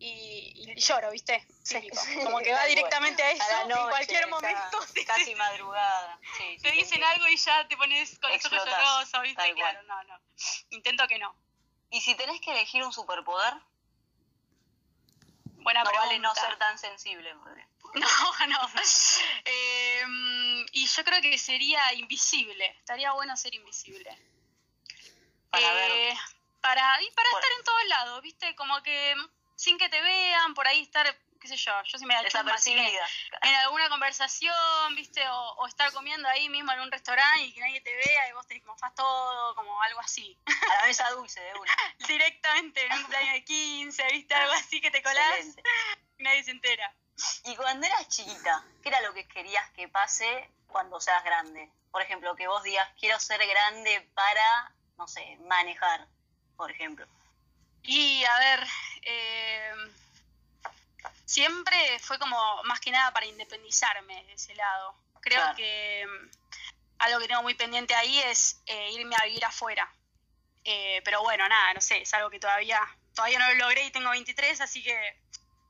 y lloro, ¿viste? Sí, como que va directamente a eso noche, en cualquier momento. Casi madrugada. Sí, te dicen algo y ya te pones con los ojos llorosos, ¿viste? Claro, no. Intento que no. ¿Y si tenés que elegir un superpoder? Buena pregunta. Vale no ser tan sensible. No. Y yo creo que sería invisible. Estaría bueno ser invisible. Para estar en todos lados, ¿viste? Como que sin que te vean, por ahí estar, qué sé yo, sí me la chuma, así que en alguna conversación, ¿viste? O estar comiendo ahí mismo en un restaurante y que nadie te vea y vos te confás todo, como algo así. A la mesa dulce de una. Directamente en un cumpleaños de 15, ¿viste? Algo así que te colás. Excelente. Y nadie se entera. Y cuando eras chiquita, ¿qué era lo que querías que pase cuando seas grande? Por ejemplo, que vos digas, quiero ser grande para, no sé, manejar, por ejemplo. Y a ver, siempre fue como más que nada para independizarme de ese lado. Creo que algo que tengo muy pendiente ahí es irme a vivir afuera. Pero bueno, nada, no sé, es algo que todavía no lo logré y tengo 23, así que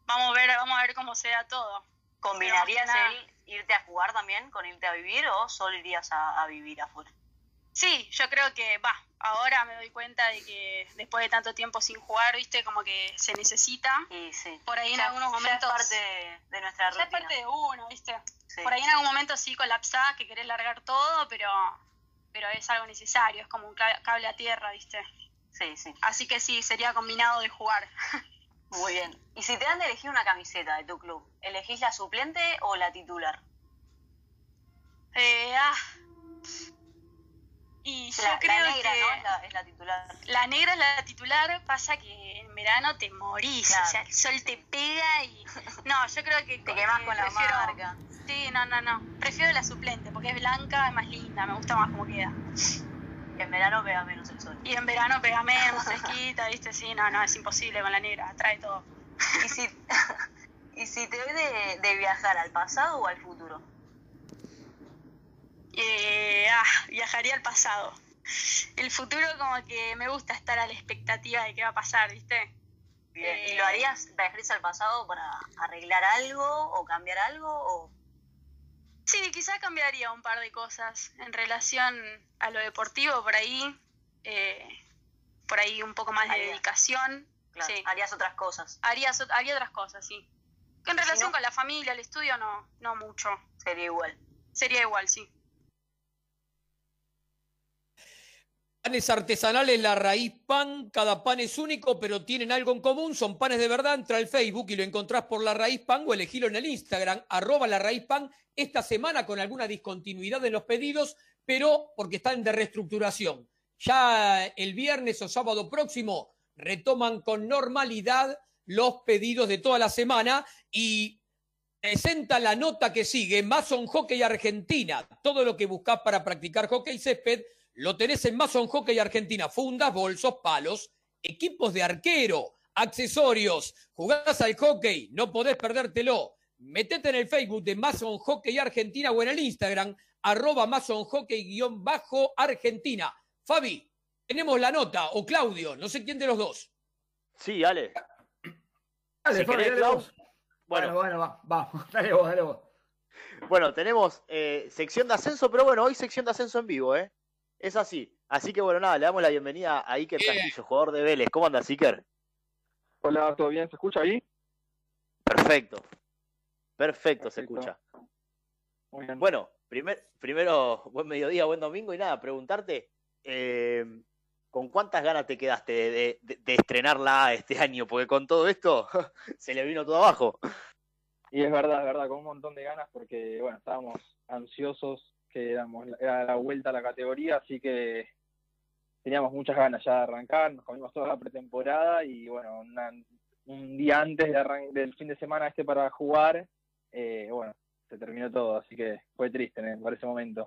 vamos a ver cómo se da todo. ¿Combinarías el irte a jugar también con irte a vivir o solo irías a vivir afuera? Sí, yo creo que ahora me doy cuenta de que después de tanto tiempo sin jugar, ¿viste? Como que se necesita. Sí. Por ahí ya, en algunos momentos. Ya es parte de nuestra rutina. Ya es parte de uno, ¿viste? Sí. Por ahí en algún momento sí colapsás, que querés largar todo, pero es algo necesario. Es como un cable a tierra, ¿viste? Sí. Así que sí, sería combinado de jugar. Muy bien. Y si te dan de elegir una camiseta de tu club, ¿elegís la suplente o la titular? Y yo creo que la negra, ¿no? es la titular. La negra es la titular, pasa que en verano te morís, claro. O sea, el sol te pega y... No, yo creo que... te quemás con la marca. Sí, no. Prefiero la suplente, porque es blanca, es más linda, me gusta más como queda. Y en verano pega menos el sol. Y en verano pega menos, fresquita, ¿viste? Sí, no, es imposible con la negra, atrae todo. ¿Y si te doy de viajar al pasado o al futuro? Viajaría al pasado. El futuro como que me gusta estar a la expectativa de qué va a pasar, ¿viste? Bien. ¿Y lo harías, viajarías al pasado para arreglar algo o cambiar algo? O... Sí, quizá cambiaría un par de cosas en relación a lo deportivo, por ahí un poco más de dedicación. Claro, sí. Harías otras cosas. Haría otras cosas, sí. En relación con la familia, el estudio, no mucho. Sería igual. Sería igual, sí. Panes artesanales La Raíz Pan, cada pan es único pero tienen algo en común, son panes de verdad. Entra al Facebook y lo encontrás por La Raíz Pan o elegilo en el Instagram, @LaRaizPan, esta semana con alguna discontinuidad en los pedidos, pero porque están de reestructuración. Ya el viernes o sábado próximo retoman con normalidad los pedidos de toda la semana y presenta la nota que sigue, Mason Hockey Argentina, todo lo que buscás para practicar hockey césped, lo tenés en Mason Hockey Argentina, fundas, bolsos, palos, equipos de arquero, accesorios. ¿Jugás al hockey? No podés perdértelo. Metete en el Facebook de Mason Hockey Argentina o en el Instagram, @MasonHockey_Argentina. Fabi, tenemos la nota, o Claudio, no sé quién de los dos. Sí, Ale. Dale, Fabi, dale vos. Bueno, dale vos. Bueno, tenemos sección de ascenso, pero bueno, hoy sección de ascenso en vivo, ¿eh? Es así. Así que bueno, nada, le damos la bienvenida a Iker Castillo, jugador de Vélez. ¿Cómo andas, Iker? Hola, ¿todo bien? ¿Se escucha ahí? Perfecto, se escucha. Muy bien. Bueno, primero, buen mediodía, buen domingo y nada, preguntarte ¿con cuántas ganas te quedaste de estrenarla este año? Porque con todo esto se le vino todo abajo. Y es verdad, con un montón de ganas porque, bueno, estábamos ansiosos, que era la vuelta a la categoría, así que teníamos muchas ganas ya de arrancar, nos comimos toda la pretemporada y, bueno, un día antes del fin de semana para jugar, bueno, se terminó todo, así que fue triste por ese momento.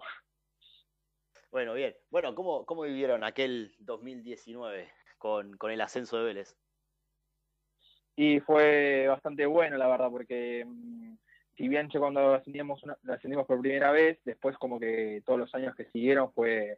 Bueno, bien. Bueno, ¿cómo vivieron aquel 2019 con el ascenso de Vélez? Y fue bastante bueno, la verdad, porque si bien cuando ascendimos por primera vez, después como que todos los años que siguieron fue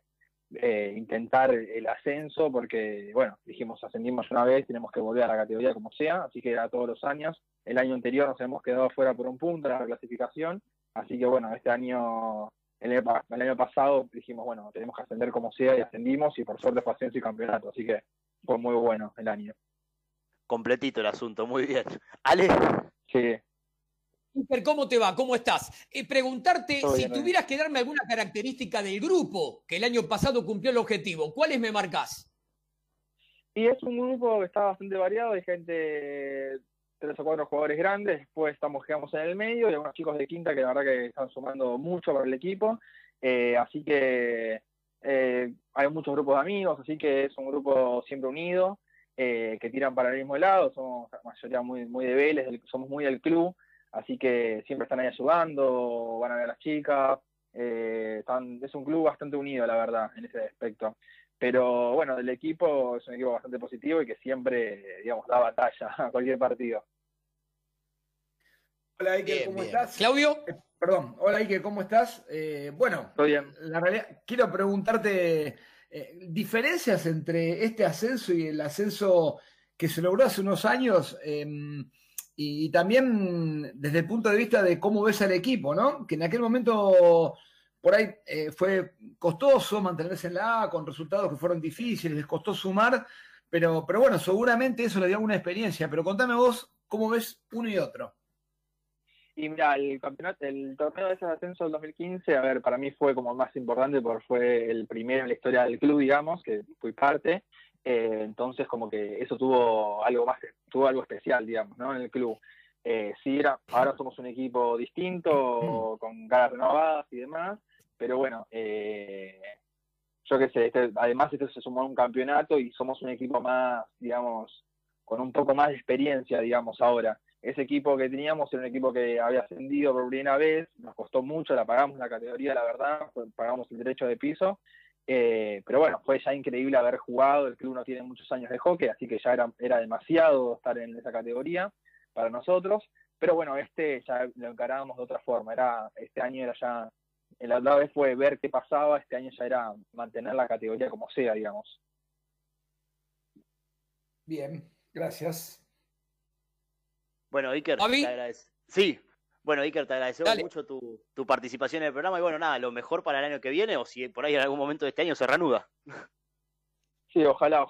intentar el ascenso, porque, bueno, dijimos ascendimos una vez, tenemos que volver a la categoría como sea, así que era todos los años. El año anterior nos hemos quedado fuera por un punto en la clasificación, así que, bueno, este año... El año pasado dijimos, bueno, tenemos que ascender como sea y ascendimos y por suerte fue ascenso y campeonato, así que fue muy bueno el año. Completito el asunto, muy bien. Ale. Sí. ¿Cómo te va? ¿Cómo estás? Preguntarte bien, si tuvieras que darme alguna característica del grupo que el año pasado cumplió el objetivo, ¿cuáles me marcás? Y es un grupo que está bastante variado, hay gente... 3 o 4 jugadores grandes, después quedamos en el medio y algunos chicos de quinta que la verdad que están sumando mucho para el equipo, así que hay muchos grupos de amigos, así que es un grupo siempre unido, que tiran para el mismo lado, somos la mayoría muy de Vélez, somos muy del club, así que siempre están ahí ayudando, van a ver a las chicas, es un club bastante unido la verdad en ese aspecto. Pero bueno, el equipo es un equipo bastante positivo y que siempre, digamos, da batalla a cualquier partido. Hola Iker, ¿cómo estás? Claudio. Hola Iker, ¿cómo estás? Bueno, estoy bien. La realidad, quiero preguntarte, diferencias entre este ascenso y el ascenso que se logró hace unos años, y también desde el punto de vista de cómo ves al equipo, ¿no? Que en aquel momento... Por ahí fue costoso mantenerse en la A con resultados que fueron difíciles, les costó sumar, pero bueno, seguramente eso le dio alguna experiencia. Pero contame vos cómo ves uno y otro. Y mira, el torneo de ascenso del 2015, a ver, para mí fue como más importante porque fue el primero en la historia del club, digamos, que fui parte. Entonces como que eso tuvo algo especial, digamos, ¿no? En el club. Sí, ahora somos un equipo distinto, con caras renovadas y demás, pero bueno, yo qué sé, además se sumó a un campeonato y somos un equipo más, digamos, con un poco más de experiencia, digamos, ahora. Ese equipo que teníamos era un equipo que había ascendido por primera vez, nos costó mucho, la pagamos la categoría, la verdad, pagamos el derecho de piso, pero bueno, fue ya increíble haber jugado, el club no tiene muchos años de hockey, así que ya era demasiado estar en esa categoría para nosotros, pero bueno, ya lo encarábamos de otra forma, este año era ya, la otra vez fue ver qué pasaba, este año ya era mantener la categoría como sea, digamos. Bien, gracias. Bueno, Iker, te agradecemos mucho tu participación en el programa, y bueno, nada, lo mejor para el año que viene, o si por ahí en algún momento de este año se reanuda. Sí, ojalá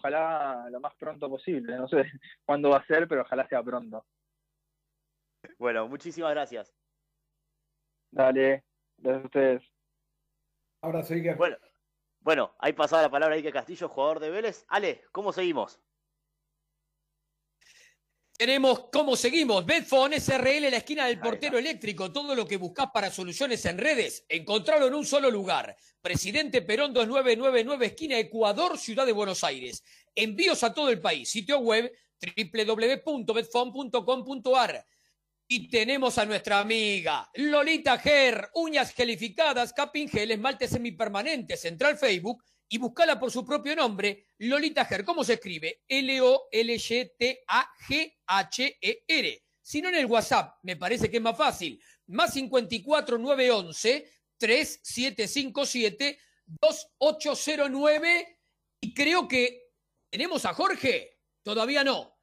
lo más pronto posible. No sé cuándo va a ser, pero ojalá sea pronto. Bueno, muchísimas gracias. Dale, gracias a ustedes. Abrazo, Iker. Bueno, ahí pasada la palabra a Iker Castillo, jugador de Vélez. Ale, ¿cómo seguimos? Tenemos cómo seguimos. Metfone SRL, la esquina del portero eléctrico. Todo lo que buscás para soluciones en redes, encontralo en un solo lugar. Presidente Perón 2999, esquina Ecuador, Ciudad de Buenos Aires. Envíos a todo el país. Sitio web www.betfone.com.ar. Y tenemos a nuestra amiga Lolita Ger, uñas gelificadas, capping gel, esmalte semipermanentes. Entra al Facebook y búscala por su propio nombre, Lolita Ger. ¿Cómo se escribe? L-O-L-Y-T-A-G-H-E-R. Si no, en el WhatsApp, me parece que es más fácil. Más 54-911-3757-2809. Y creo que tenemos a Jorge. Todavía no.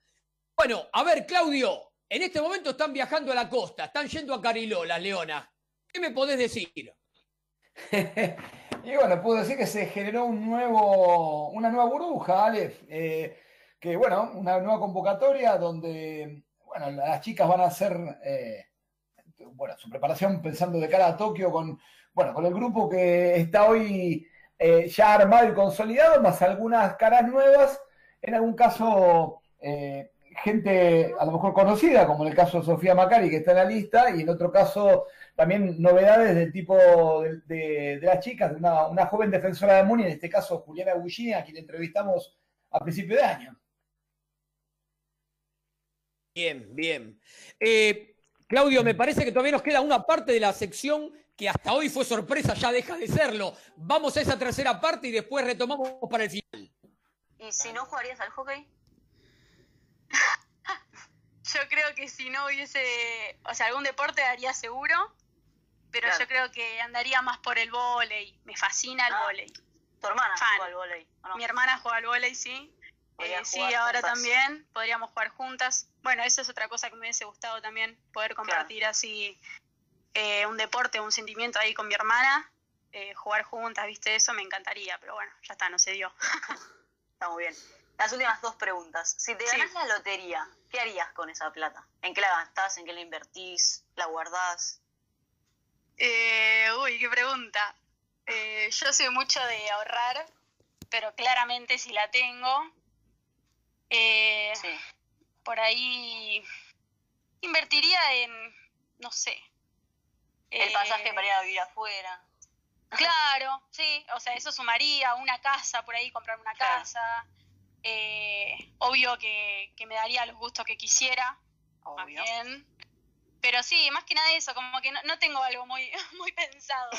Bueno, a ver, Claudio. En este momento están viajando a la costa, están yendo a Cariló, las leonas. ¿Qué me podés decir? Y bueno, puedo decir que se generó una nueva burbuja, Alef. Que bueno, una nueva convocatoria donde bueno, las chicas van a hacer bueno, su preparación pensando de cara a Tokio con el grupo que está hoy ya armado y consolidado, más algunas caras nuevas, en algún caso... gente a lo mejor conocida, como en el caso de Sofía Macari, que está en la lista, y en otro caso también novedades del tipo de las chicas, de una joven defensora de Muni, en este caso Juliana Bullina, a quien entrevistamos a principio de año. Bien, bien. Claudio, me parece que todavía nos queda una parte de la sección que hasta hoy fue sorpresa, ya deja de serlo. Vamos a esa tercera parte y después retomamos para el final. ¿Y si no jugarías al hockey? Yo creo que si no hubiese, o sea, algún deporte haría seguro, pero claro, yo creo que andaría más por el vóley. Me fascina el vóley. ¿Tu hermana juega al vóley? No? Mi hermana juega al vóley, sí. Sí, ahora juntas también. Podríamos jugar juntas. Bueno, eso es otra cosa que me hubiese gustado también, poder compartir claro, así un deporte, un sentimiento ahí con mi hermana. Jugar juntas, viste, eso me encantaría, pero bueno, ya está, no se dio. Está muy bien. Las últimas dos preguntas. Si te ganas la lotería, ¿qué harías con esa plata? ¿En qué la gastás? ¿En qué la invertís? ¿La guardás? Uy, qué pregunta. Yo soy mucho de ahorrar, pero claramente si la tengo, sí, por ahí invertiría en, no sé. El pasaje para ir a vivir afuera. Claro, sí. O sea, eso sumaría una casa, por ahí comprar una claro, casa. Obvio que me daría los gustos que quisiera, obvio, también. Pero sí, más que nada eso, como que no tengo algo muy pensado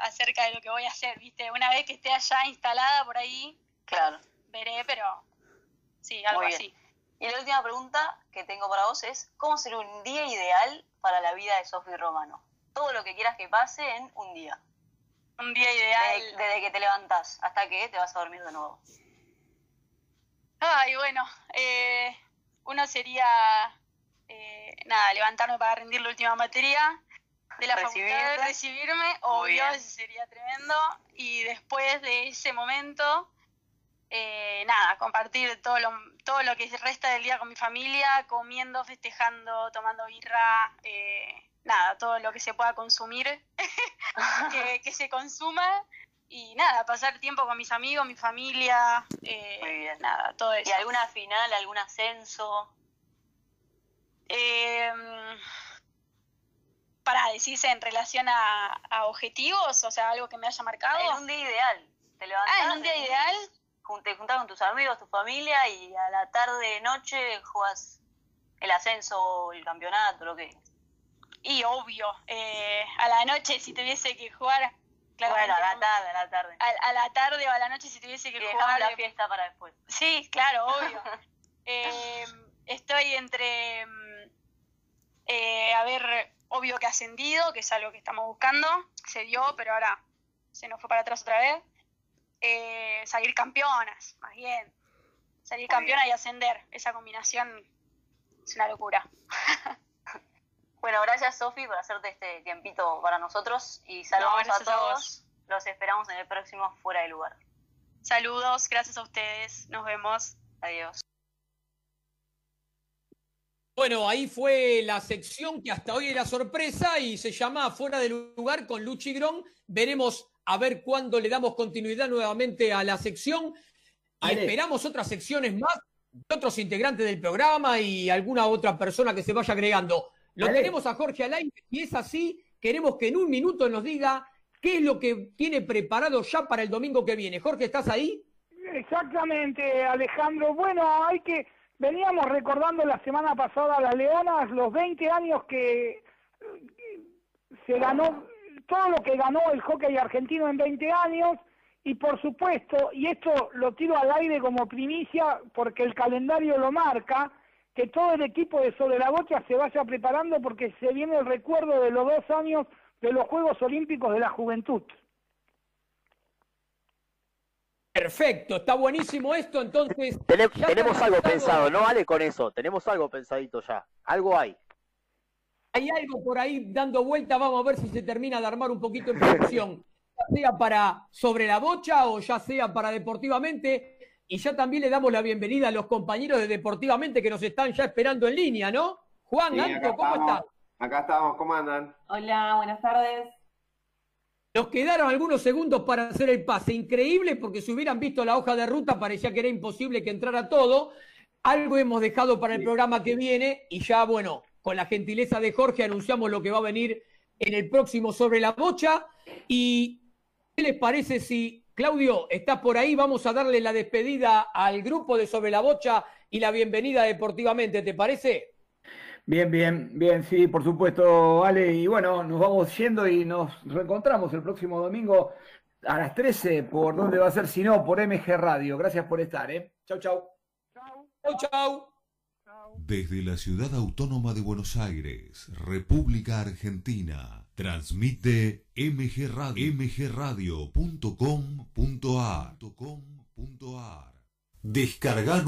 acerca de lo que voy a hacer, ¿viste? Una vez que esté allá instalada por ahí, claro, veré, pero sí, algo así. Y la última pregunta que tengo para vos es, ¿cómo será un día ideal para la vida de Sofía Romano? Todo lo que quieras que pase en un día. Un día ideal. Desde que te levantás hasta que te vas a dormir de nuevo. Ay, bueno, uno sería, nada, levantarme para rendir la última materia de la facultad, recibirme, obvio, eso sería tremendo, y después de ese momento, nada, compartir todo lo que resta del día con mi familia, comiendo, festejando, tomando birra, nada, todo lo que se pueda consumir, que se consuma. Y nada, pasar tiempo con mis amigos, mi familia, muy bien, nada, todo eso. ¿Y alguna final, algún ascenso? Para decirse en relación a objetivos, o sea, algo que me haya marcado. En un día ideal. Te levantás, en un día ideal. Te juntás con tus amigos, tu familia, y a la tarde, noche, jugás el ascenso, el campeonato, lo que... Y obvio, a la noche si tuviese que jugar... Claro, bueno, a la tarde. A la tarde o a la noche si tuviese que jugar la fiesta para después. Sí, claro, obvio. Estoy entre... a ver, obvio que ascendido, que es algo que estamos buscando. Se dio, pero ahora se nos fue para atrás otra vez. Salir campeonas, más bien. Salir muy campeona bien, y ascender. Esa combinación es una locura. Bueno, gracias Sofi por hacerte este tiempito para nosotros y saludos a todos. Los esperamos en el próximo Fuera de Lugar. Saludos, gracias a ustedes. Nos vemos. Adiós. Bueno, ahí fue la sección que hasta hoy era sorpresa y se llama Fuera de Lugar con Luchi Grón. Veremos a ver cuándo le damos continuidad nuevamente a la sección. Y esperamos otras secciones más de otros integrantes del programa y alguna otra persona que se vaya agregando. Lo tenemos a Jorge al aire y es así, queremos que en un minuto nos diga qué es lo que tiene preparado ya para el domingo que viene. Jorge, ¿estás ahí? Exactamente, Alejandro. Bueno, hay que Veníamos recordando la semana pasada a las Leonas los 20 años que se ganó, todo lo que ganó el hockey argentino en 20 años, y por supuesto, y esto lo tiro al aire como primicia porque el calendario lo marca, que todo el equipo de Sobre la Bocha se vaya preparando porque se viene el recuerdo de los 2 años de los Juegos Olímpicos de la Juventud. Perfecto, está buenísimo esto, entonces... Tenemos algo pensado, ¿no, Ale? Con eso, tenemos algo pensadito ya, algo hay. Hay algo por ahí dando vuelta, vamos a ver si se termina de armar un poquito en producción, ya sea para Sobre la Bocha o ya sea para Deportivamente, y ya también le damos la bienvenida a los compañeros de Deportivamente que nos están ya esperando en línea, ¿no? Juan, sí, Anto, ¿cómo estás? Acá estamos, ¿cómo andan? Hola, buenas tardes. Nos quedaron algunos segundos para hacer el pase. Increíble, porque si hubieran visto la hoja de ruta parecía que era imposible que entrara todo. Algo hemos dejado para el programa que viene y ya, bueno, con la gentileza de Jorge anunciamos lo que va a venir en el próximo Sobre la Bocha. ¿Y qué les parece si, Claudio, estás por ahí? Vamos a darle la despedida al grupo de Sobre la Bocha y la bienvenida Deportivamente, ¿te parece? Bien, bien, bien, sí, por supuesto, Ale, y bueno, nos vamos yendo y nos reencontramos el próximo domingo a las 13, por dónde va a ser, si no, por MG Radio. Gracias por estar, ¿eh? Chau, chau. Chau, chau. Desde la Ciudad Autónoma de Buenos Aires, República Argentina, transmite MG Radio, mgradio.com.ar. Descarga